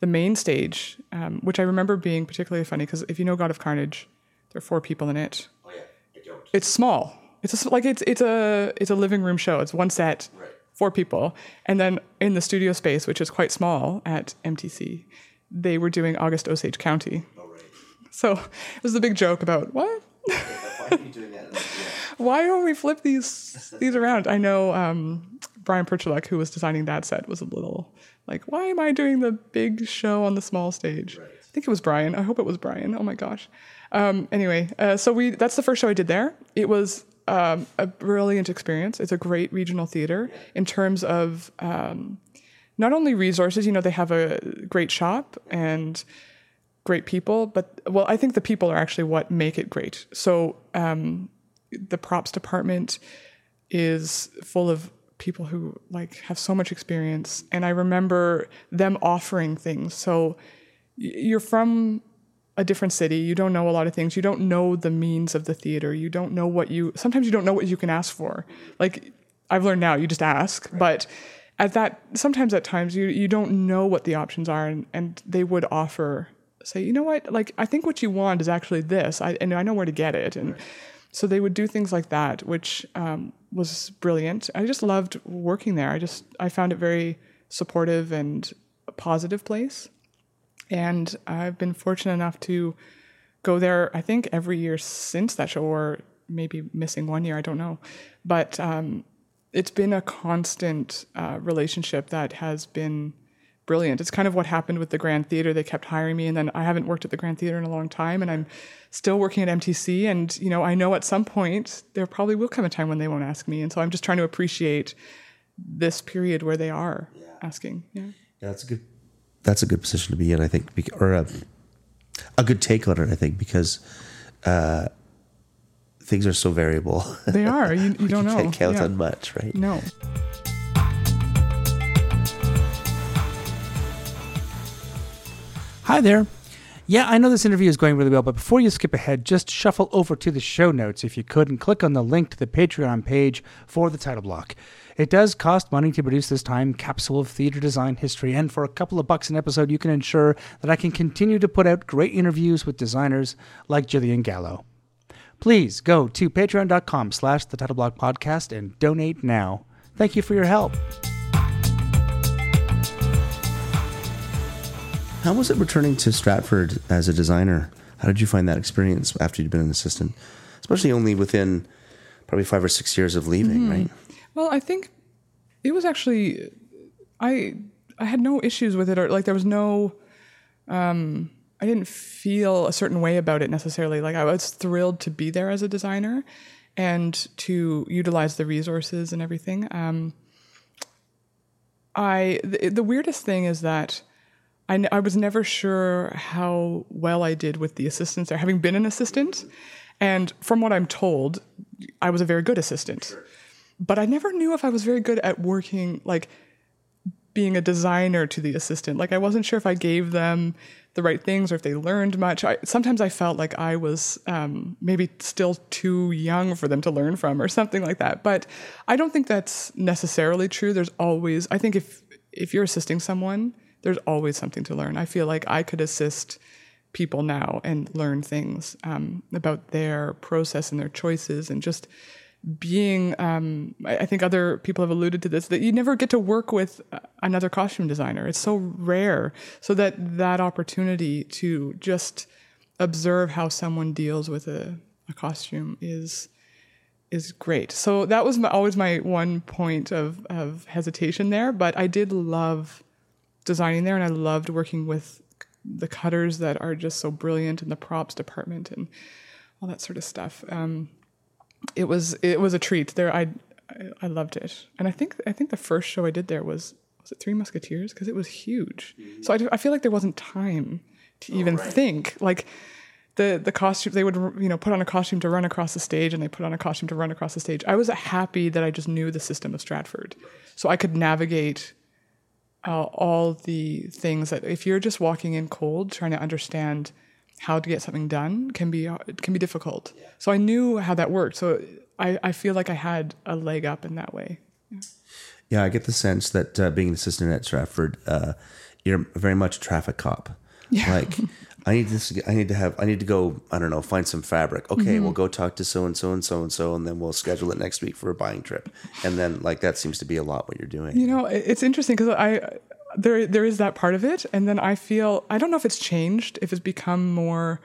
the main stage, um, which I remember being particularly funny because if you know God of Carnage, there are four people in it. It's small. It's a, like it's it's a it's a living room show. It's one set, right. four people, and then in the studio space, which is quite small at M T C, they were doing August Osage County. Oh, right. So it was the big joke about what? Okay, why are you doing that? Yeah. Why don't we flip these these around? I know um, Brian Perchulek, who was designing that set, was a little like, why am I doing the big show on the small stage? Right. I think it was Brian. I hope it was Brian. Oh my gosh. Um, anyway, uh, so we, that's the first show I did there. It was, um, a brilliant experience. It's a great regional theater in terms of, um, not only resources, you know, they have a great shop and great people, but well, I think the people are actually what make it great. So, um, the props department is full of people who like have so much experience. And I remember them offering things. So you're from a different city. You don't know a lot of things. You don't know the means of the theater. You don't know what you, sometimes you don't know what you can ask for. Like I've learned now, you just ask, right. But at that, sometimes at times you, you don't know what the options are, and, and they would offer, say, you know what, like, I think what you want is actually this. I, and I know where to get it. And right. so they would do things like that, which um, was brilliant. I just loved working there. I just, I found it very supportive and a positive place. And I've been fortunate enough to go there, I think, every year since that show, or maybe missing one year, I don't know. But um, it's been a constant uh, relationship that has been brilliant. It's kind of what happened with the Grand Theatre. They kept hiring me, and then I haven't worked at the Grand Theatre in a long time, and I'm still working at M T C. And, you know, I know at some point there probably will come a time when they won't ask me. And so I'm just trying to appreciate this period where they are yeah. asking. Yeah. yeah, that's a good That's a good position to be in, I think, or a, a good take on it, I think, because uh, things are so variable. They are. You, you don't you know. You can't count yeah. on much, right? No. Hi there. Yeah, I know this interview is going really well, but before you skip ahead, just shuffle over to the show notes, if you could, and click on the link to the Patreon page for the title block. It does cost money to produce this time capsule of theater design history, and for a couple of bucks an episode, you can ensure that I can continue to put out great interviews with designers like Jillian Gallo. Please go to patreon.com slash the title block podcast and donate now. Thank you for your help. How was it returning to Stratford as a designer? How did you find that experience after you'd been an assistant, especially only within probably five or six years of leaving, mm-hmm. right? Well, I think it was actually, I I had no issues with it, or like there was no, um, I didn't feel a certain way about it necessarily. Like I was thrilled to be there as a designer and to utilize the resources and everything. Um, I the, the weirdest thing is that I, I was never sure how well I did with the assistants there, having been an assistant. And from what I'm told, I was a very good assistant. But I never knew if I was very good at working, like being a designer to the assistant. Like I wasn't sure if I gave them the right things or if they learned much. I, sometimes I felt like I was um, maybe still too young for them to learn from or something like that. But I don't think that's necessarily true. There's always, I think if if you're assisting someone, there's always something to learn. I feel like I could assist people now and learn things um, about their process and their choices and just being, um, I think other people have alluded to this, that you never get to work with another costume designer. It's so rare. So that that opportunity to just observe how someone deals with a, a costume is is great. So that was my, always my one point of, of hesitation there. But I did love designing there, and I loved working with the cutters that are just so brilliant, in the props department and all that sort of stuff. Um, It was it was a treat there. I I loved it, and I think I think the first show I did there was was it Three Musketeers, because it was huge. Mm-hmm. So I, I feel like there wasn't time to oh, even right. think like the the costume they would you know put on a costume to run across the stage, and they put on a costume to run across the stage. I was happy that I just knew the system of Stratford, so I could navigate uh, all the things that if you're just walking in cold trying to understand how to get something done can be it can be difficult. Yeah. So I knew how that worked. So I, I feel like I had a leg up in that way. Yeah, yeah I get the sense that uh, being an assistant at Stratford, uh, you're very much a traffic cop. Yeah. Like I need this. I need to have. I need to go. I don't know. Find some fabric. Okay, mm-hmm. We'll go talk to so and so and so and so, and then we'll schedule it next week for a buying trip. And then like that seems to be a lot what you're doing. You know, it's interesting because I. There, there is that part of it. And then I feel, I don't know if it's changed, if it's become more,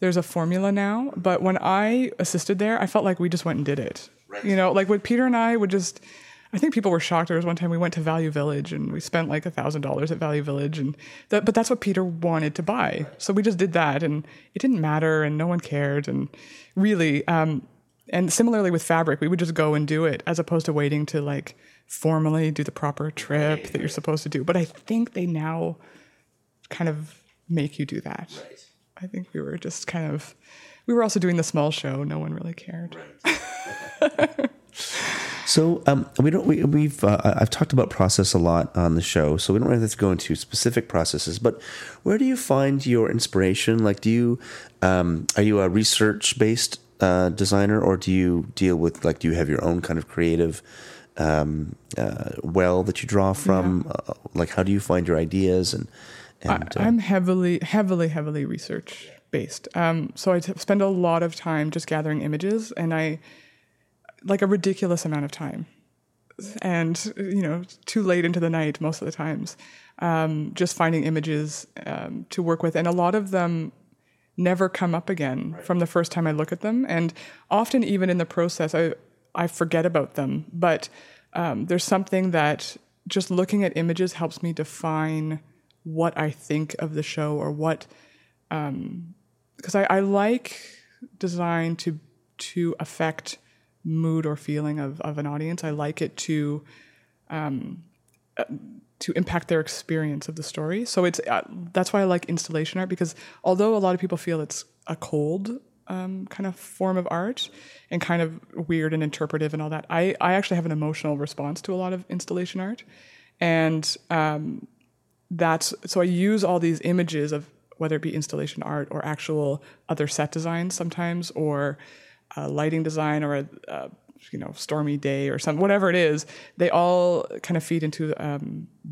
there's a formula now, but when I assisted there, I felt like we just went and did it. Right. You know, like with Peter and I would just, I think people were shocked. There was one time we went to Value Village and we spent like a thousand dollars at Value Village and that, but that's what Peter wanted to buy. Right. So we just did that and it didn't matter and no one cared. And really, um, and similarly with fabric, we would just go and do it as opposed to waiting to like, formally do the proper trip that you're supposed to do. But I think they now kind of make you do that. Right. I think we were just kind of, we were also doing the small show. No one really cared. Right. So um, we don't. We, we've. Uh, I've talked about process a lot on the show, so we don't really have to go into specific processes. But where do you find your inspiration? Like, do you um, are you a research-based uh, designer, or do you deal with like do you have your own kind of creative um, uh, well that you draw from? Yeah. Uh, like, how do you find your ideas? And, and I, I'm uh, heavily, heavily, heavily research-based. Um, so I t- spend a lot of time just gathering images, and I. like a ridiculous amount of time, and, you know, too late into the night most of the times, um, just finding images um, to work with. And a lot of them never come up again right. from the first time I look at them. And often even in the process, I, I forget about them. But um, there's something that just looking at images helps me define what I think of the show or what... Um, because I, I like design to to affect... mood or feeling of, of an audience. I like it to um, to impact their experience of the story. So it's uh, that's why I like installation art, because although a lot of people feel it's a cold um, kind of form of art and kind of weird and interpretive and all that, I, I actually have an emotional response to a lot of installation art. And um, that's so I use all these images of whether it be installation art or actual other set designs sometimes, or Uh, lighting design, or a, uh, you know, stormy day or something, whatever it is, they all kind of feed into um,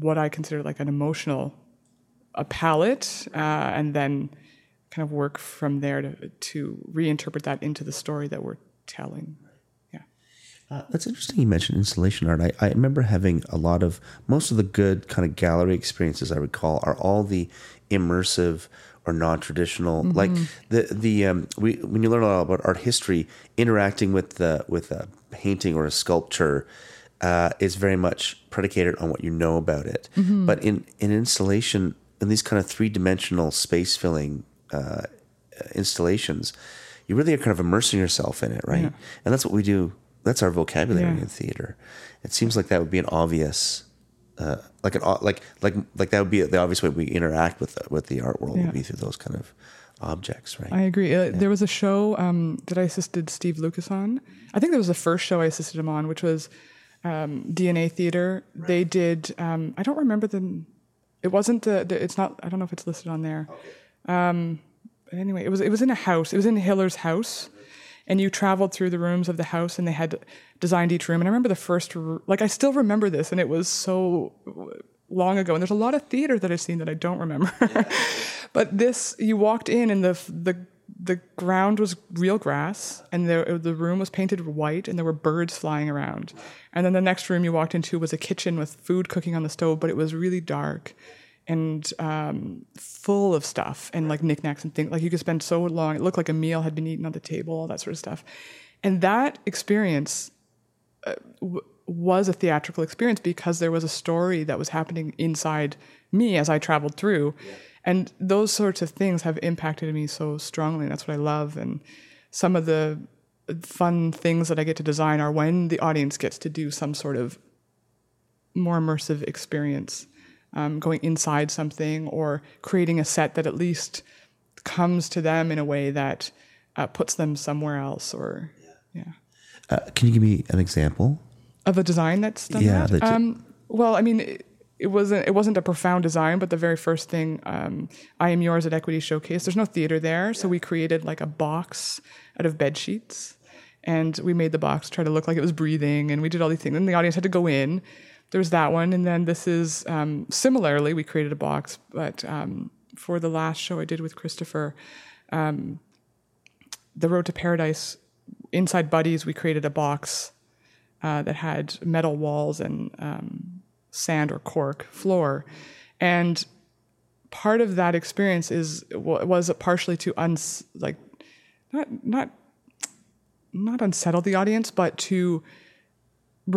what I consider like an emotional a palette, uh, and then kind of work from there to, to reinterpret that into the story that we're telling. Yeah. Uh, that's interesting you mentioned installation art. I, I remember having a lot of, most of the good kind of gallery experiences I recall are all the immersive or non-traditional, mm-hmm. like the the um, we when you learn a lot about art history, interacting with the with a painting or a sculpture uh, is very much predicated on what you know about it. Mm-hmm. But in in installation, in these kind of three-dimensional space-filling uh, installations, you really are kind of immersing yourself in it, right? Yeah. And that's what we do. That's our vocabulary yeah. in theater. It seems like that would be an obvious. Uh, like an like like like that would be the obvious way we interact with the, with the art world yeah. would be through those kind of objects, right? I agree. Uh, yeah. There was a show um, that I assisted Steve Lucas on. I think that was the first show I assisted him on, which was um, D N A Theater. Right. They did. Um, I don't remember the. It wasn't the, the. It's not. I don't know if it's listed on there. Okay. Um, but anyway, it was. It was in a house. It was in Hiller's house. And you traveled through the rooms of the house, and they had designed each room. And I remember the first, like, I still remember this, and it was so long ago. And there's a lot of theater that I've seen that I don't remember. Yeah. But this, you walked in, and the the the ground was real grass, and the the room was painted white, and there were birds flying around. And then the next room you walked into was a kitchen with food cooking on the stove, but it was really dark and um, full of stuff and like knickknacks and things. Like you could spend so long. It looked like a meal had been eaten on the table, all that sort of stuff. And that experience uh, w- was a theatrical experience because there was a story that was happening inside me as I traveled through. Yeah. And those sorts of things have impacted me so strongly. And that's what I love. And some of the fun things that I get to design are when the audience gets to do some sort of more immersive experience. Um, going inside something or creating a set that at least comes to them in a way that uh, puts them somewhere else. Or yeah, yeah. Uh, can you give me an example of a design that's done yeah, that? that um, well, I mean, it, it wasn't it wasn't a profound design, but the very first thing, um, I Am Yours at Equity Showcase. There's no theater there, so we created like a box out of bed sheets, and we made the box try to look like it was breathing, and we did all these things, and the audience had to go in. There's that one. And then this is, um, similarly, we created a box, but um, for the last show I did with Christopher, um, The Road to Paradise, inside Buddies, we created a box uh, that had metal walls and um, sand or cork floor. And part of that experience is was partially to, uns- like, not, not, not unsettle the audience, but to...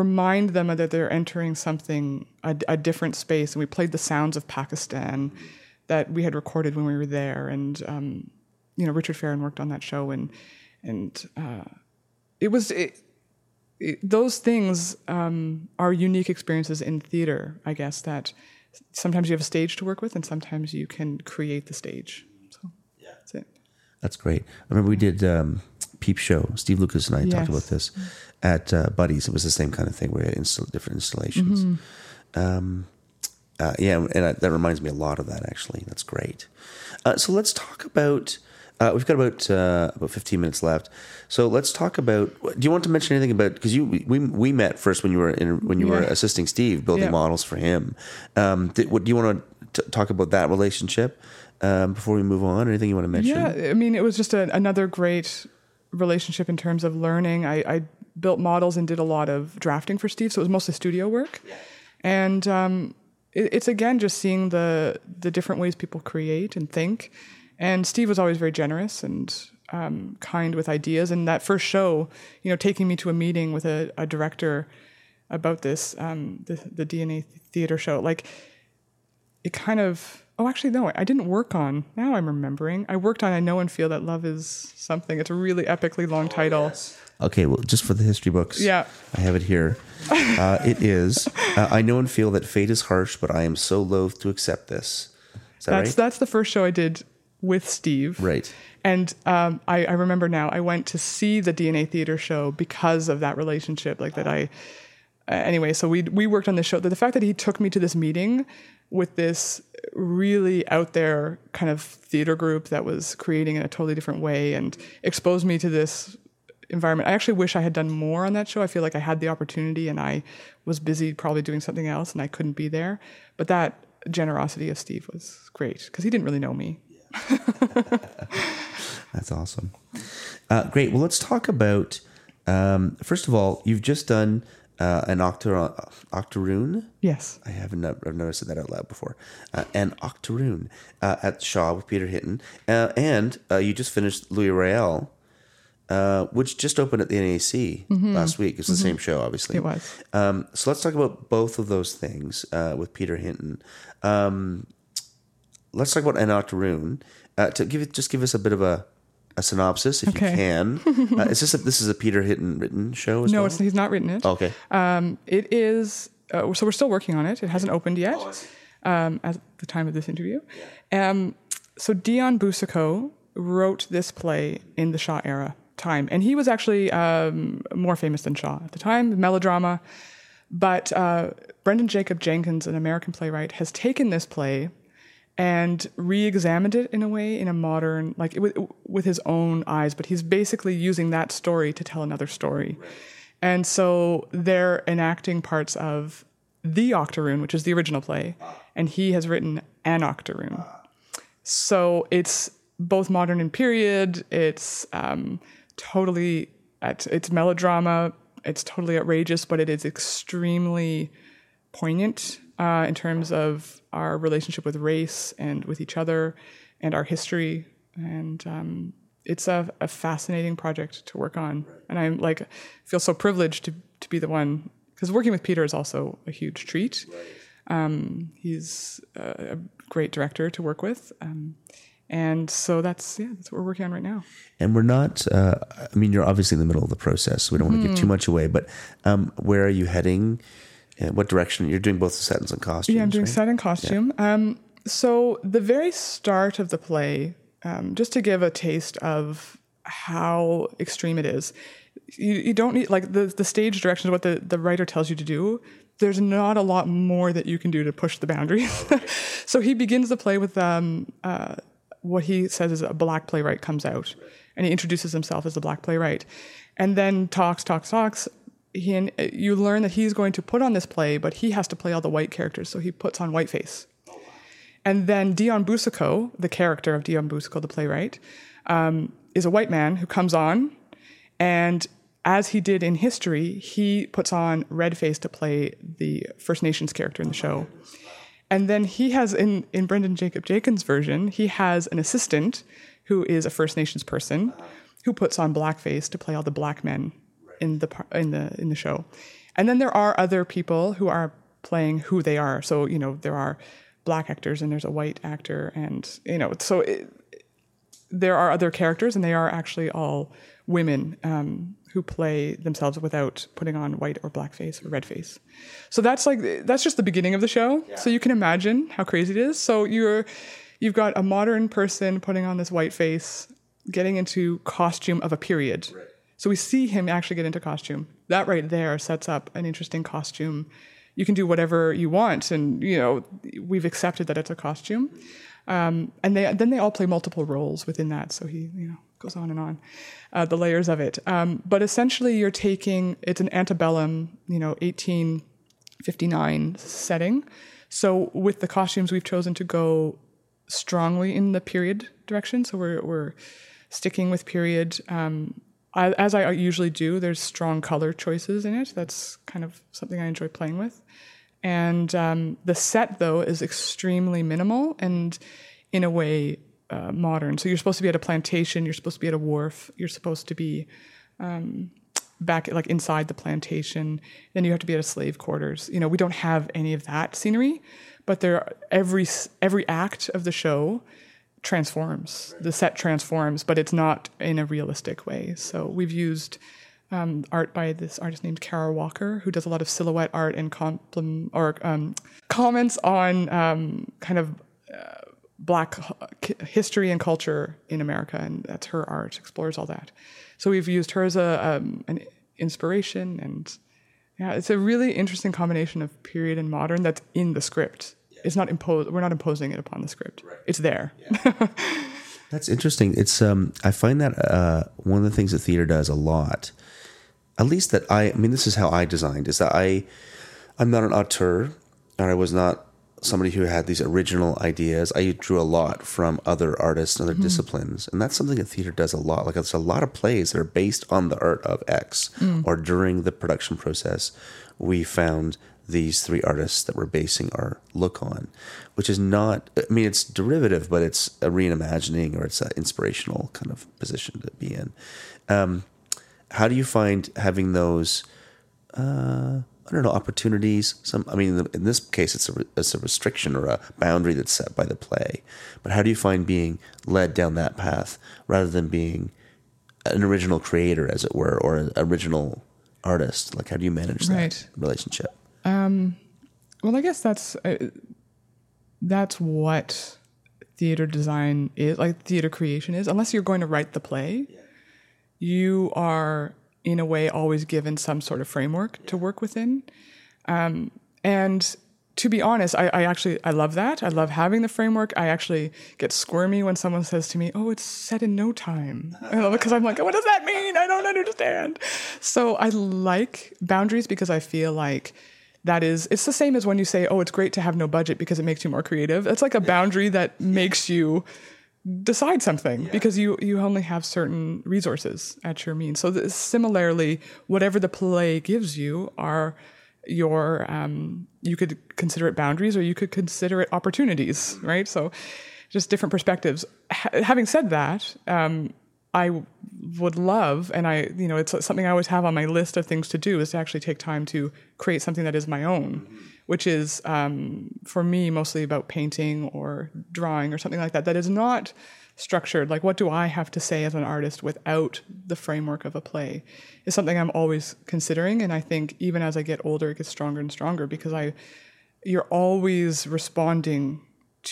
remind them that they're entering something, a, a different space. And we played the sounds of Pakistan that we had recorded when we were there. And, um, you know, Richard Farron worked on that show. And and uh, it was, it, it, those things um, are unique experiences in theater, I guess, that sometimes you have a stage to work with and sometimes you can create the stage. So yeah. That's it. That's great. I remember we did um, Peep Show. Steve Lucas and I yes. talked about this. at uh, Buddy's, it was the same kind of thing. We had insta- different installations. Mm-hmm. Um, uh, yeah, and I, that reminds me a lot of that, actually. That's great. Uh, so let's talk about... Uh, we've got about uh, about fifteen minutes left, so let's talk about. Do you want to mention anything about? Because you we we met first when you were in, when you yeah. were assisting Steve building yeah. models for him. Um, did, what do you want to t- talk about that relationship um, before we move on? Anything you want to mention? Yeah, I mean, it was just a, another great relationship in terms of learning. I, I built models and did a lot of drafting for Steve, so it was mostly studio work, and um, it, it's again just seeing the the different ways people create and think. And Steve was always very generous and um, kind with ideas. And that first show, you know, taking me to a meeting with a, a director about this, um, the, the D N A theater show, like it kind of, oh, actually, no, I didn't work on, now I'm remembering. I worked on I Know and Feel That Love Is Something. It's a really epically long oh, title. Yes. Okay, well, just for the history books, yeah. I have it here. Uh, it is, uh, I know and feel that fate is harsh, but I am so loath to accept this. Is that that's, right? That's the first show I did with Steve. Right. And um, I, I remember now I went to see the D N A theater show because of that relationship, like that I, uh, anyway, so we we worked on this show. The fact that he took me to this meeting with this really out there kind of theater group that was creating in a totally different way and exposed me to this environment. I actually wish I had done more on that show. I feel like I had the opportunity and I was busy probably doing something else and I couldn't be there. But that generosity of Steve was great because he didn't really know me. That's awesome. Uh, great. Well, let's talk about, um, first of all, you've just done uh, an octar- octoroon. Yes. I haven't I've never said that out loud before. Uh, an octoroon uh, at Shaw with Peter Hinton. Uh, and uh, you just finished Louis Rael, uh, which just opened at the N A C mm-hmm. last week. It's the mm-hmm. same show, obviously. It was. Um, so let's talk about both of those things uh, with Peter Hinton. Um Let's talk about an octoroon. Uh, to give it, just give us a bit of a, a synopsis, if okay. you can. Uh, is this a, this is a Peter Hinton written show? As no, well? it's, he's not written it. Oh, okay. Um, it is. Uh, so we're still working on it. It hasn't opened yet. Oh, um, at the time of this interview. Yeah. Um, so Dion Boucicault wrote this play in the Shaw era time, and he was actually um, more famous than Shaw at the time. Melodrama, but uh, Branden Jacobs-Jenkins, an American playwright, has taken this play and re-examined it in a way, in a modern, like it, with his own eyes. But he's basically using that story to tell another story. Right. And so they're enacting parts of the octoroon, which is the original play. Ah. And he has written an octoroon. Ah. So it's both modern and period. It's um, totally, at, it's melodrama. It's totally outrageous, but it is extremely poignant uh, in terms of our relationship with race and with each other and our history. And um, it's a, a fascinating project to work on. Right. And I'm like, feel so privileged to, to be the one, because working with Peter is also a huge treat. Right. Um, he's a, a great director to work with. Um, and so that's, yeah, that's what we're working on right now. And we're not, uh, I mean, you're obviously in the middle of the process, so we don't mm-hmm. want to give too much away, but um, where are you heading? Yeah, what direction? You're doing both the sets and costumes, Yeah, I'm doing right? set and costume. Yeah. Um, so the very start of the play, um, just to give a taste of how extreme it is, you, you don't need, like, the, the stage directions, what the, the writer tells you to do, there's not a lot more that you can do to push the boundaries. So he begins the play with um, uh, what he says is a black playwright comes out, and he introduces himself as the black playwright, and then talks, talks, talks, He and you learn that he's going to put on this play, but he has to play all the white characters, so he puts on whiteface. Oh, wow. And then Dion Boucicault, the character of Dion Boucicault, the playwright, um, is a white man who comes on, and as he did in history, he puts on red face to play the First Nations character in the show. And then he has, in, in Branden Jacobs-Jenkins' version, he has an assistant who is a First Nations person who puts on blackface to play all the black men in the in the in the show. And then there are other people who are playing who they are. So, you know, there are black actors and there's a white actor, and, you know, so it, there are other characters, and they are actually all women um, who play themselves without putting on white or black face or red face. So that's like that's just the beginning of the show. Yeah. So you can imagine how crazy it is. So you're you've got a modern person putting on this white face, getting into costume of a period. Right. So we see him actually get into costume. That right there sets up an interesting costume. You can do whatever you want, and, you know, we've accepted that it's a costume. Um, and they, then they all play multiple roles within that, so he, you know, goes on and on, uh, the layers of it. Um, but essentially you're taking, it's an antebellum, you know, eighteen fifty-nine setting. So with the costumes, we've chosen to go strongly in the period direction, so we're we're sticking with period. Um, I, as I usually do, there's strong color choices in it. That's kind of something I enjoy playing with. And um, the set, though, is extremely minimal and, in a way, uh, modern. So you're supposed to be at a plantation. You're supposed to be at a wharf. You're supposed to be um, back, like, inside the plantation. Then you have to be at a slave quarters. You know, we don't have any of that scenery, but there are, every every act of the show transforms. The set transforms, but it's not in a realistic way. So we've used... Um, art by this artist named Kara Walker, who does a lot of silhouette art and compl- or um, comments on um, kind of uh, Black history and culture in America, and that's her art, explores all that. So we've used her as a, um, an inspiration, and yeah, it's a really interesting combination of period and modern that's in the script. Yeah. It's not imposed; we're not imposing it upon the script. Right. It's there. Yeah. That's interesting. It's um, I find that uh, one of the things that theater does a lot. At least that I, I mean, this is how I designed, is that I, I'm not an auteur, and I was not somebody who had these original ideas. I drew a lot from other artists and other mm-hmm. disciplines, and that's something that theater does a lot. Like, there's a lot of plays that are based on the art of X, mm. or during the production process, we found these three artists that we're basing our look on, which is not, I mean, it's derivative, but it's a reimagining, or it's an inspirational kind of position to be in. Um, How do you find having those, uh, I don't know, opportunities? Some, I mean, in this case, it's a, it's a restriction or a boundary that's set by the play. But how do you find being led down that path rather than being an original creator, as it were, or an original artist? Like, how do you manage that right. relationship? Um, well, I guess that's uh, that's what theater design is, like theater creation is, unless you're going to write the play. Yeah. You are, in a way, always given some sort of framework to work within. Um, and to be honest, I, I actually, I love that. I love having the framework. I actually get squirmy when someone says to me, oh, it's set in no time. Because I'm like, what does that mean? I don't understand. So I like boundaries, because I feel like that is, it's the same as when you say, oh, it's great to have no budget because it makes you more creative. It's like a boundary that makes you... decide something, yeah. because you, you only have certain resources at your means. So this, similarly, whatever the play gives you are your, um, you could consider it boundaries, or you could consider it opportunities, right? So just different perspectives. H- having said that, um, I w- would love, and I, you know, it's something I always have on my list of things to do, is to actually take time to create something that is my own, mm-hmm. which is, um, for me, mostly about painting or drawing or something like that, that is not structured. Like, what do I have to say as an artist without the framework of a play is something I'm always considering. And I think even as I get older, it gets stronger and stronger, because I, you're always responding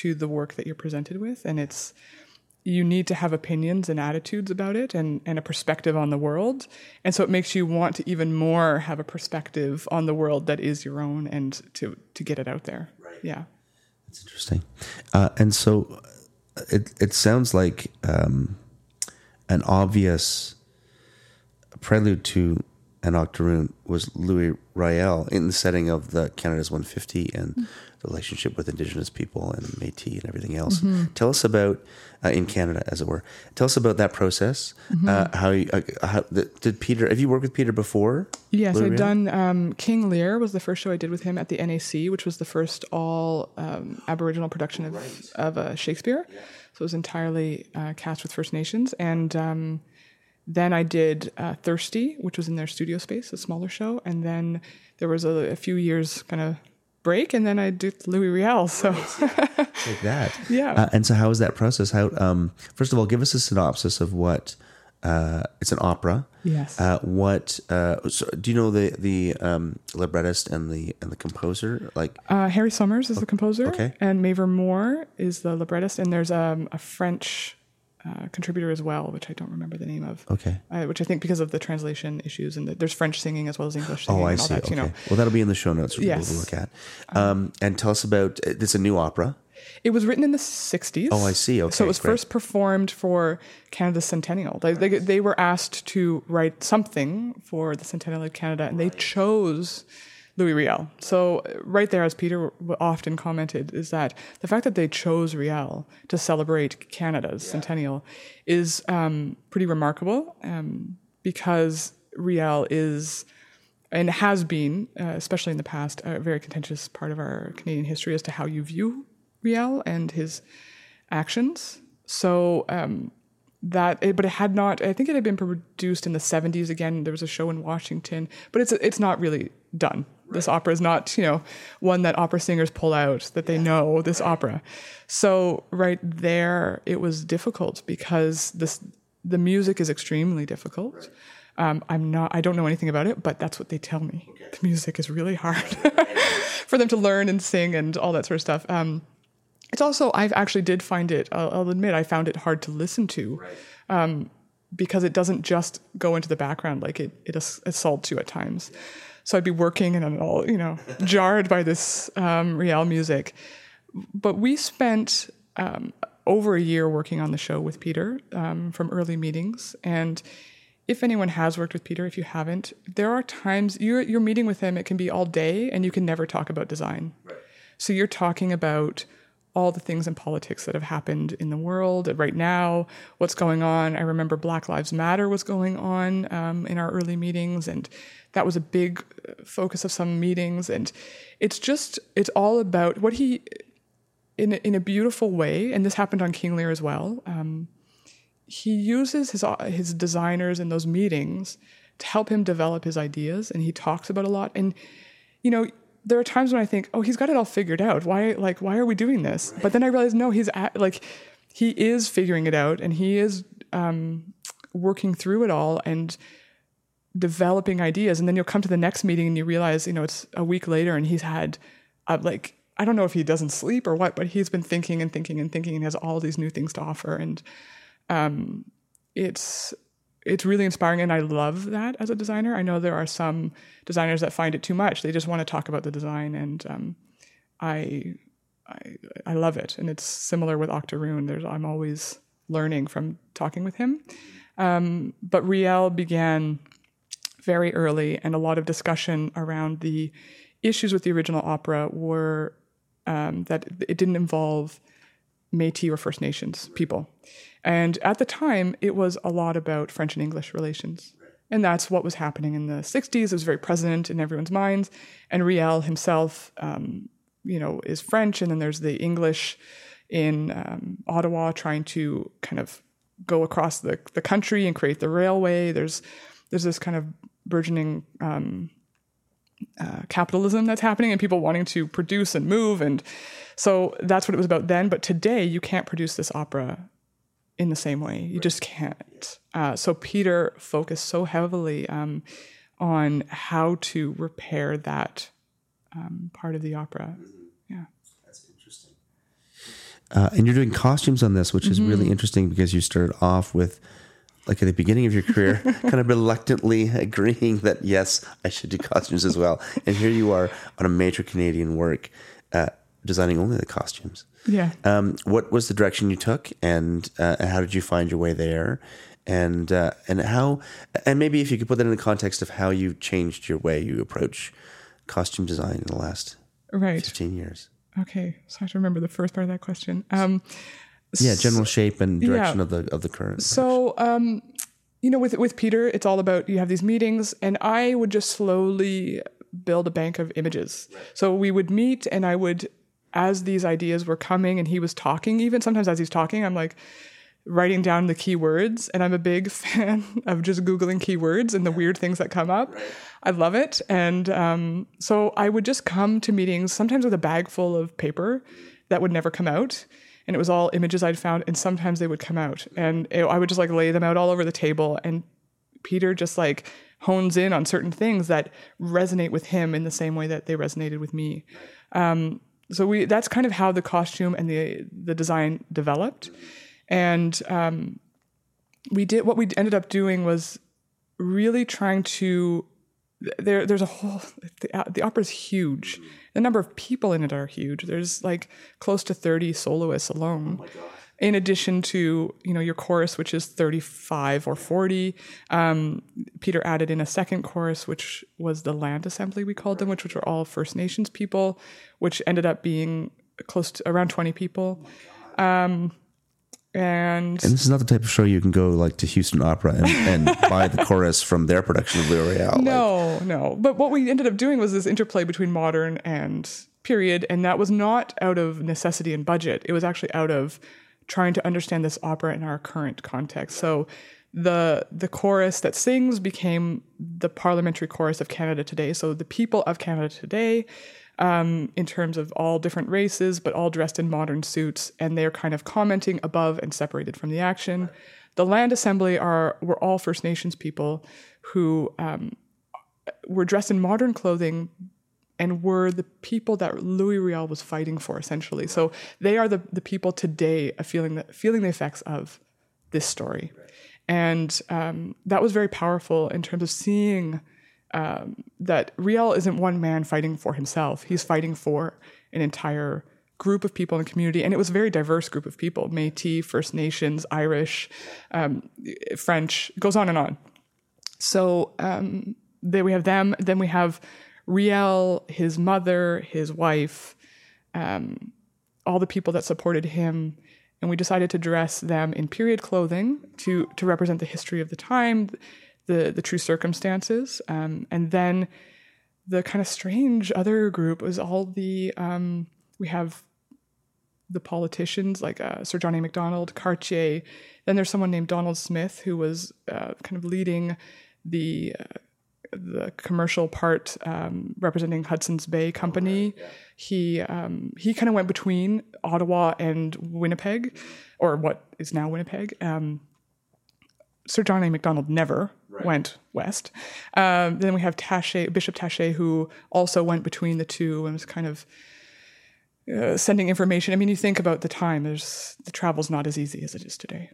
to the work that you're presented with. And it's, you need to have opinions and attitudes about it, and, and a perspective on the world. And so it makes you want to even more have a perspective on the world that is your own, and to, to get it out there. Right. Yeah. That's interesting. Uh, and so it, it sounds like um, an obvious prelude to an octoroon was Louis Riel in the setting of the Canada's one fifty and mm-hmm. the relationship with Indigenous people and Métis and everything else. Mm-hmm. Tell us about uh, in Canada, as it were. Tell us about that process. Mm-hmm. Uh, how, you, uh, how the, did Peter? Have you worked with Peter before? Yes, Louis I've Riel? done. Um, King Lear was the first show I did with him at the N A C, which was the first all um, Aboriginal production of right. of uh, Shakespeare. Yeah. So it was entirely uh, cast with First Nations, and. Um, Then I did uh, Thirsty, which was in their studio space, a smaller show. And then there was a, a few years kind of break, and then I did Louis Riel. So like that. Yeah. Uh, and so how was that process? How um, first of all, give us a synopsis of what uh, it's an opera. Yes. Uh, what uh, so do you know the the um, librettist and the and the composer? Like uh, Harry Summers is okay. the composer, okay. and Maver Moore is the librettist, and there's um, a French uh, contributor as well, which I don't remember the name of. Okay. Uh, which I think because of the translation issues, and the, there's French singing as well as English singing. Oh, I and all see. That, okay. You know. Well, that'll be in the show notes for yes. people to look at. Um, and tell us about, uh, this is a new opera. It was written in the sixties. Oh, I see. Okay, so it was great. First performed for Canada's centennial. They, they they were asked to write something for the centennial of Canada, and they chose Louis Riel. So right there, as Peter often commented, is that the fact that they chose Riel to celebrate Canada's yeah. centennial is um, pretty remarkable, um, because Riel is... and has been, uh, especially in the past, a very contentious part of our Canadian history as to how you view Riel and his actions. So um, that, it, but it had not, I think it had been produced in the seventies again. There was a show in Washington, but it's it's not really done. Right. This opera is not, you know, one that opera singers pull out, that yeah. they know this right. opera. So right there, it was difficult because this the music is extremely difficult. Right. Um, I'm not, I don't know anything about it, but that's what they tell me. Okay. The music is really hard for them to learn and sing and all that sort of stuff. Um, it's also, I actually did find it, I'll, I'll admit, I found it hard to listen to, right. um, because it doesn't just go into the background. Like it, it assaults you at times. So I'd be working and I'm all, you know, jarred by this, um, Riel music. But we spent, um, over a year working on the show with Peter, um, from early meetings. And if anyone has worked with Peter, if you haven't, there are times you're, you're meeting with him, it can be all day, and you can never talk about design. Right. So you're talking about all the things in politics that have happened in the world right now, what's going on. I remember Black Lives Matter was going on um, in our early meetings, and that was a big focus of some meetings. And it's just, it's all about what he, in, in a beautiful way, and this happened on King Lear as well, um, he uses his his designers in those meetings to help him develop his ideas, and he talks about a lot. And, you know, there are times when I think, oh, he's got it all figured out. Why, like, why are we doing this? Right. But then I realize, no, he's at, like, he is figuring it out, and he is um, working through it all and developing ideas. And then you'll come to the next meeting and you realize, you know, it's a week later and he's had, uh, like, I don't know if he doesn't sleep or what, but he's been thinking and thinking and thinking and has all these new things to offer. And, Um, it's, it's really inspiring. And I love that as a designer. I know there are some designers that find it too much. They just want to talk about the design. And, um, I, I, I love it. And it's similar with Octoroon. There's, I'm always learning from talking with him. Um, but Riel began very early, and a lot of discussion around the issues with the original opera were, um, that it didn't involve Métis or First Nations people. And at the time, it was a lot about French and English relations. And that's what was happening in the sixties. It was very present in everyone's minds. And Riel himself, um, you know, is French. And then there's the English in um, Ottawa trying to kind of go across the, the country and create the railway. There's there's this kind of burgeoning um, uh, capitalism that's happening, and people wanting to produce and move. And so that's what it was about then. But today, you can't produce this opera in the same way. You right. just can't. Uh, so Peter focused so heavily um, on how to repair that um, part of the opera. Mm-hmm. Yeah. That's interesting. Uh, and you're doing costumes on this, which mm-hmm. is really interesting, because you started off with, like, at the beginning of your career, kind of reluctantly agreeing that, yes, I should do costumes as well. And here you are on a major Canadian work, uh, designing only the costumes. Yeah. Um, what was the direction you took, and uh, how did you find your way there, and uh, and how, and maybe if you could put that in the context of how you changed your way you approach costume design in the last right. fifteen years. Okay, so I have to remember the first part of that question. Um, yeah, general shape and direction yeah. of the of the current. So, um, you know, with with Peter, it's all about, you have these meetings, and I would just slowly build a bank of images. Right. So we would meet, and I would. As these ideas were coming and he was talking, even sometimes as he's talking, I'm like writing down the keywords, and I'm a big fan of just Googling keywords and the weird things that come up. Right. I love it. And um, so I would just come to meetings sometimes with a bag full of paper that would never come out. And it was all images I'd found, and sometimes they would come out, and it, I would just like lay them out all over the table. And Peter just like hones in on certain things that resonate with him in the same way that they resonated with me. Um, So we that's kind of how the costume and the the design developed. And um, we did, what we ended up doing was really trying to, there, there's a whole, the, the opera's huge. The number of people in it are huge. There's like close to thirty soloists alone. Oh my God. In addition to, you know, your chorus, which is thirty-five or forty. Um, Peter added in a second chorus, which was the land assembly, we called them, which, which were all First Nations people, which ended up being close to around twenty people. Um, and, and this is not the type of show you can go like to Houston Opera and, and buy the chorus from their production of L'Oreal. No, like. no. But what we ended up doing was this interplay between modern and period. And that was not out of necessity and budget. It was actually out of trying to understand this opera in our current context. So the the chorus that sings became the parliamentary chorus of Canada today. So the people of Canada today, um, in terms of all different races, but all dressed in modern suits, and they're kind of commenting above and separated from the action. Right. The Land Assembly are were all First Nations people who um, were dressed in modern clothing, and were the people that Louis Riel was fighting for, essentially. Right. So they are the, the people today feeling the, feeling the effects of this story. Right. And um, that was very powerful in terms of seeing um, that Riel isn't one man fighting for himself. He's fighting for an entire group of people in the community. And it was a very diverse group of people, Métis, First Nations, Irish, um, French, goes on and on. So um, there we have them. Then we have Riel, his mother, his wife, um, all the people that supported him. And we decided to dress them in period clothing to to represent the history of the time, the, the true circumstances. Um, and then the kind of strange other group was all the, um, we have the politicians like uh, Sir John A. Macdonald, Cartier. Then there's someone named Donald Smith who was uh, kind of leading the... Uh, the commercial part, um, representing Hudson's Bay Company. Oh, right, yeah. He um, he kind of went between Ottawa and Winnipeg, or what is now Winnipeg. Um, Sir John A. Macdonald never right. went west. Um, then we have Taché, Bishop Taché, who also went between the two and was kind of uh, sending information. I mean, you think about the time, there's the travel's not as easy as it is today.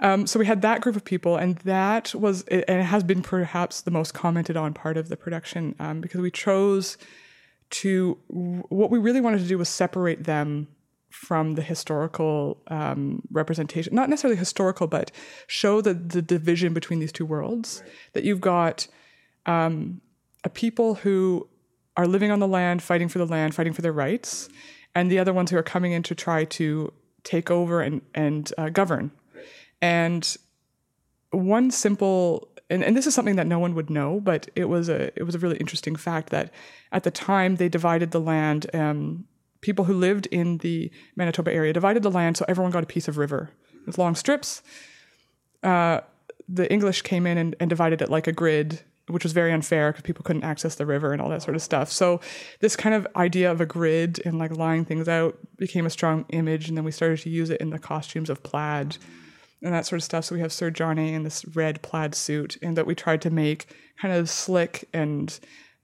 Um, so we had that group of people, and that was, and it has been perhaps the most commented on part of the production, um, because we chose to, what we really wanted to do was separate them from the historical um, representation, not necessarily historical, but show the, the division between these two worlds, right. that you've got um, a people who are living on the land, fighting for the land, fighting for their rights, mm-hmm. and the other ones who are coming in to try to take over and, and uh, govern. Right. And one simple, and, and this is something that no one would know, but it was a it was a really interesting fact that at the time they divided the land, um, people who lived in the Manitoba area divided the land so everyone got a piece of river. Mm-hmm. With long strips. Uh, the English came in and, and divided it like a grid, which was very unfair because people couldn't access the river and all that sort of stuff. So this kind of idea of a grid and like lying things out became a strong image. And then we started to use it in the costumes of plaid and that sort of stuff. So we have Sir John A. in this red plaid suit, and that we tried to make kind of slick and,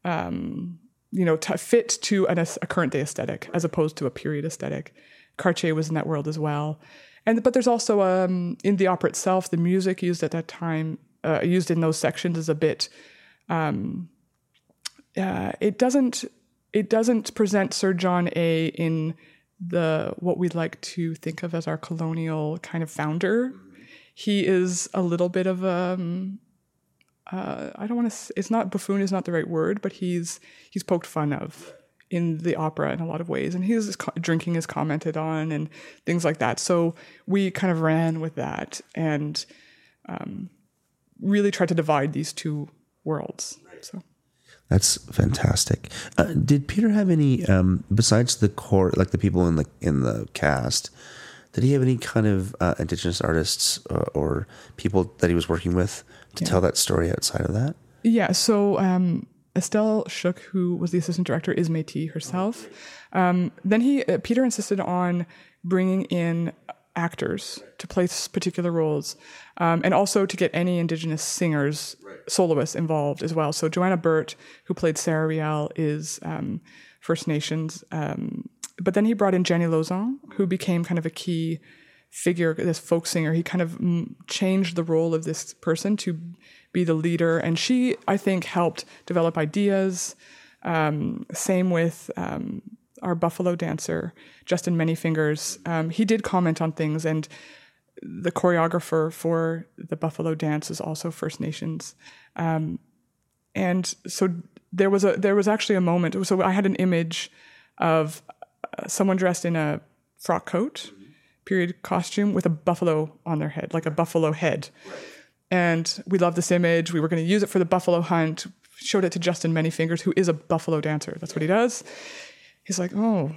um, you know, t- fit to an, a current day aesthetic as opposed to a period aesthetic. Cartier was in that world as well. And, but there's also, um, in the opera itself, the music used at that time, Uh, used in those sections is a bit, um, uh, it doesn't, it doesn't present Sir John A. in the, what we'd like to think of as our colonial kind of founder. He is a little bit of, um, uh, I don't want to, it's not, buffoon is not the right word, but he's, he's poked fun of in the opera in a lot of ways. And his drinking is commented on and things like that. So we kind of ran with that and, um, really try to divide these two worlds. So that's fantastic. Uh, did Peter have any, um, besides the core, like the people in the, in the cast, did he have any kind of uh, Indigenous artists uh, or people that he was working with to yeah. tell that story outside of that? Yeah. So, um, Estelle Shook, who was the assistant director, is Métis herself. Um, then he, uh, Peter insisted on bringing in actors to play particular roles, um, and also to get any Indigenous singers, right. soloists involved as well. So Joanna Burt, who played Sarah Riel, is um, First Nations. Um, but then he brought in Jenny Lauzon, who became kind of a key figure, this folk singer, he kind of changed the role of this person to be the leader. And she, I think, helped develop ideas. Um, same with um, our buffalo dancer, Justin Manyfingers. Um, he did comment on things, and the choreographer for the buffalo dance is also First Nations. Um, and so there was a there was actually a moment. So I had an image of someone dressed in a frock coat, period costume, with a buffalo on their head, like a buffalo head. And we loved this image. We were going to use it for the buffalo hunt. Showed it to Justin Manyfingers, who is a buffalo dancer. That's what he does. He's like, oh,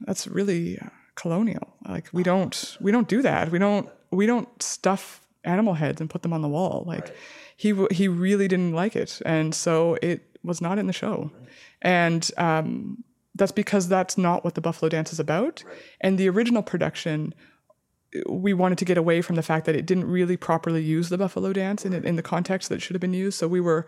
that's really colonial. Like, we don't we don't do that. We don't we don't stuff animal heads and put them on the wall. Like, right. he he really didn't like it, and so it was not in the show. Right. And um, that's because that's not what the buffalo dance is about. Right. And the original production, we wanted to get away from the fact that it didn't really properly use the buffalo dance in in the context that it should have been used. So we were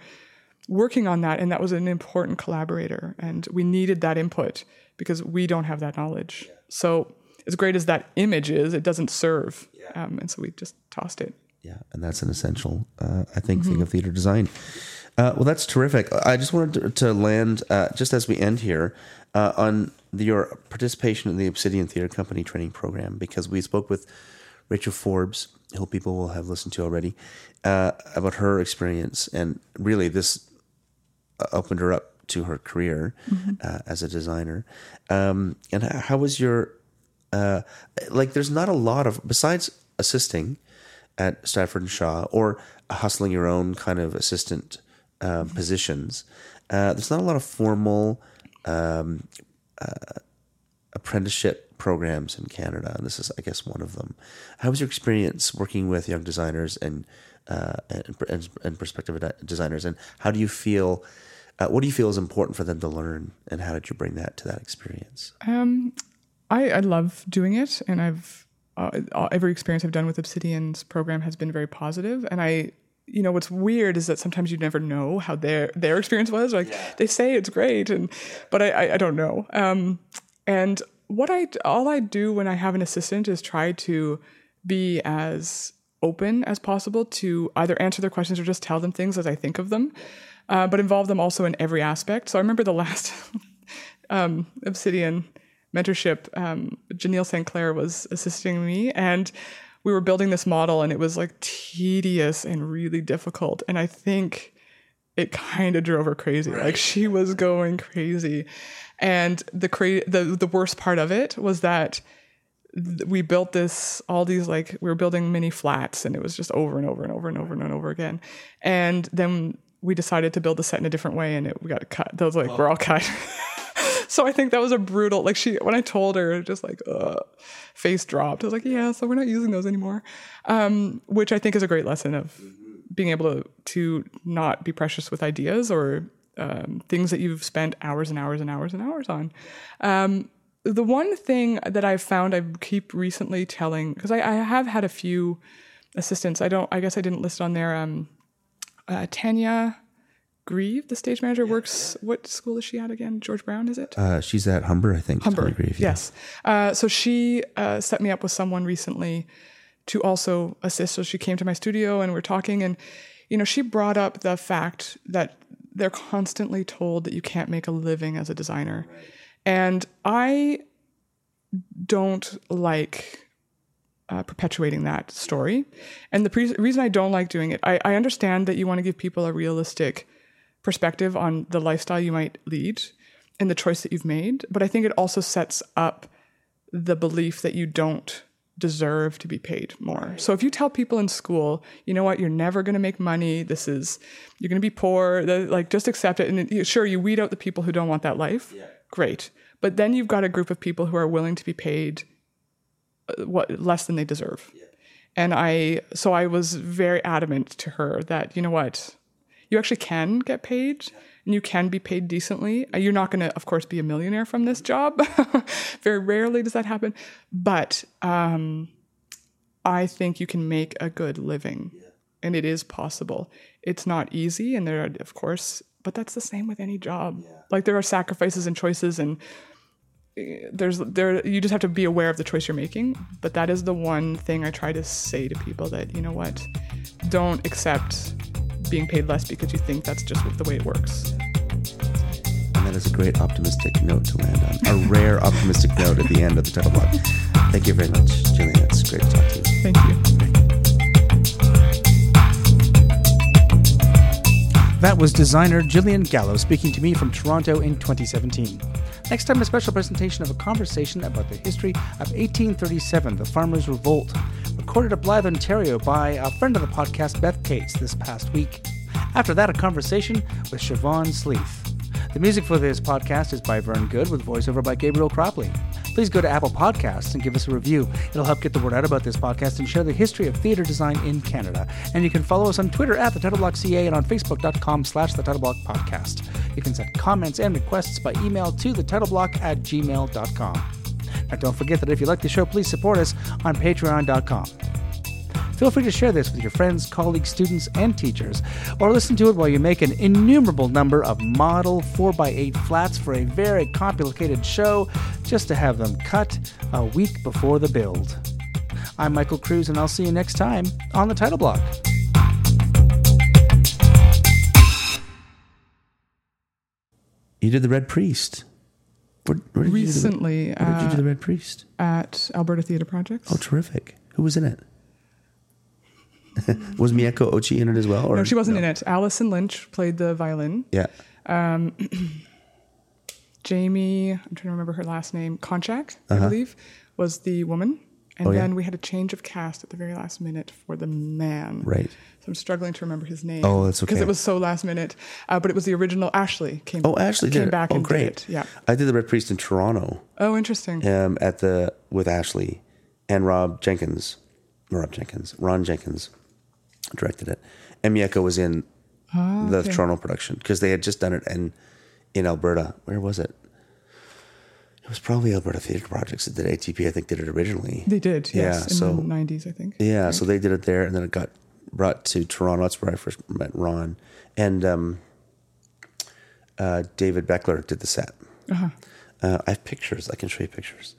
working on that, and that was an important collaborator, and we needed that input because we don't have that knowledge. Yeah. So as great as that image is, it doesn't serve. Yeah. Um, and so we just tossed it. Yeah. And that's an essential, uh, I think, mm-hmm. thing of theater design. Uh, well, that's terrific. I just wanted to, to land, uh, just as we end here, uh, on the, your participation in the Obsidian Theater Company training program, because we spoke with Rachel Forbes, who people will have listened to already, uh, about her experience. And really this opened her up to her career mm-hmm. uh, as a designer. Um, and how was your, uh, like, there's not a lot of, besides assisting at Stratford and Shaw or hustling your own kind of assistant uh, mm-hmm. positions, uh, there's not a lot of formal um, uh, apprenticeship programs in Canada, and this is, I guess, one of them. How was your experience working with young designers and uh, and, and, and prospective designers, and how do you feel, uh, what do you feel is important for them to learn, and how did you bring that to that experience? Um, I, I love doing it, and I've uh, every experience I've done with Obsidian's program has been very positive, and I, you know, what's weird is that sometimes you never know how their their experience was. Like, yeah. they say it's great, and but I, I, I don't know. Um, and What I all I do when I have an assistant is try to be as open as possible to either answer their questions or just tell them things as I think of them, uh, but involve them also in every aspect. So I remember the last um, Obsidian mentorship, um, Janelle Saint Clair was assisting me, and we were building this model, and it was like tedious and really difficult. And I think it kind of drove her crazy. Right. Like, she was going crazy. And the cra- the the worst part of it was that th- we built this, all these, like, we were building mini flats, and it was just over and over and over and over and over again. And then we decided to build the set in a different way, and it, we got cut. Those, like, oh. we're all cut. So I think that was a brutal, like, she, when I told her, just like, uh, face dropped. I was like, yeah, so we're not using those anymore. Um, which I think is a great lesson of being able to, to not be precious with ideas or Um, things that you've spent hours and hours and hours and hours on. Um, the one thing that I've found I keep recently telling, because I, I have had a few assistants. I don't, I guess I didn't list on there. Um, uh, Tanya Grieve, the stage manager, yeah, works, yeah. What school is she at again? George Brown, is it? Uh, she's at Humber, I think. Humber, Grieve, yeah. yes. Uh, so she uh, set me up with someone recently to also assist. So she came to my studio and we we're talking, and, you know, she brought up the fact that they're constantly told that you can't make a living as a designer. Right. And I don't like uh, perpetuating that story. And the pre- reason I don't like doing it, I, I understand that you want to give people a realistic perspective on the lifestyle you might lead and the choice that you've made. But I think it also sets up the belief that you don't deserve to be paid more. So if you tell people in school, you know what, you're never going to make money, this is, you're going to be poor, like, just accept it. And it, sure, you weed out the people who don't want that life. Yeah. Great. But then you've got a group of people who are willing to be paid uh, what less than they deserve. Yeah. And I, so I was very adamant to her that, you know what, you actually can get paid. Yeah. And you can be paid decently. You're not going to, of course, be a millionaire from this job. Very rarely does that happen. But um, I think you can make a good living. Yeah. And it is possible. It's not easy. And there are, of course, but that's the same with any job. Yeah. Like, there are sacrifices and choices and there's there you just have to be aware of the choice you're making. But that is the one thing I try to say to people, that, you know what, don't accept being paid less because you think that's just the way it works. And that is a great optimistic note to land on. A rare optimistic note at the end of the title block. Thank you very much, Jillian. It's great to talk to you. Thank you. That was designer Jillian Gallo speaking to me from Toronto in twenty seventeen. Next time, a special presentation of a conversation about the history of eighteen thirty-seven, the Farmers' Revolt, recorded at Blythe, Ontario by a friend of the podcast, Beth Cates, this past week. After that, a conversation with Siobhan Sleeth. The music for this podcast is by Vern Good, with voiceover by Gabriel Cropley. Please go to Apple Podcasts and give us a review. It'll help get the word out about this podcast and share the history of theatre design in Canada. And you can follow us on Twitter at the title block C A and on facebook.com slash the titleblock podcast. You can send comments and requests by email to thetitleblock at gmail.com. Now don't forget that if you like the show, please support us on patreon dot com. Feel free to share this with your friends, colleagues, students, and teachers, or listen to it while you make an innumerable number of model four by eight flats for a very complicated show, just to have them cut a week before the build. I'm Michael Cruz, and I'll see you next time on The Title Block. You did The Red Priest. Where, where did Recently. You do the, where did you do The Red Priest? Uh, at Alberta Theatre Projects. Oh, terrific. Who was in it? Was Mieko Ochi in it as well? Or? No, she wasn't no. in it. Alison Lynch played the violin. Yeah. Um, Jamie, I'm trying to remember her last name, Konchak, uh-huh. I believe, was the woman. And oh, then yeah. we had a change of cast at the very last minute for the man. Right. So I'm struggling to remember his name. Oh, that's okay. Because it was so last minute. Uh, but it was the original Ashley came. Oh, Ashley came did back it. Oh, and great. Did it. Yeah. I did The Red Priest in Toronto. Oh, interesting. Um, at the with Ashley and Rob Jenkins. Rob Jenkins. Ron Jenkins directed it. And Mieko was in oh, okay. the Toronto production because they had just done it in, in Alberta. Where was it? It was probably Alberta Theatre Projects that did A T P, I think, did it originally. They did, yeah, yes, in so, the nineties, I think. Yeah, right. So they did it there, and then it got brought to Toronto. That's where I first met Ron. And um, uh, David Beckler did the set. Uh-huh. Uh, I have pictures. I can show you pictures.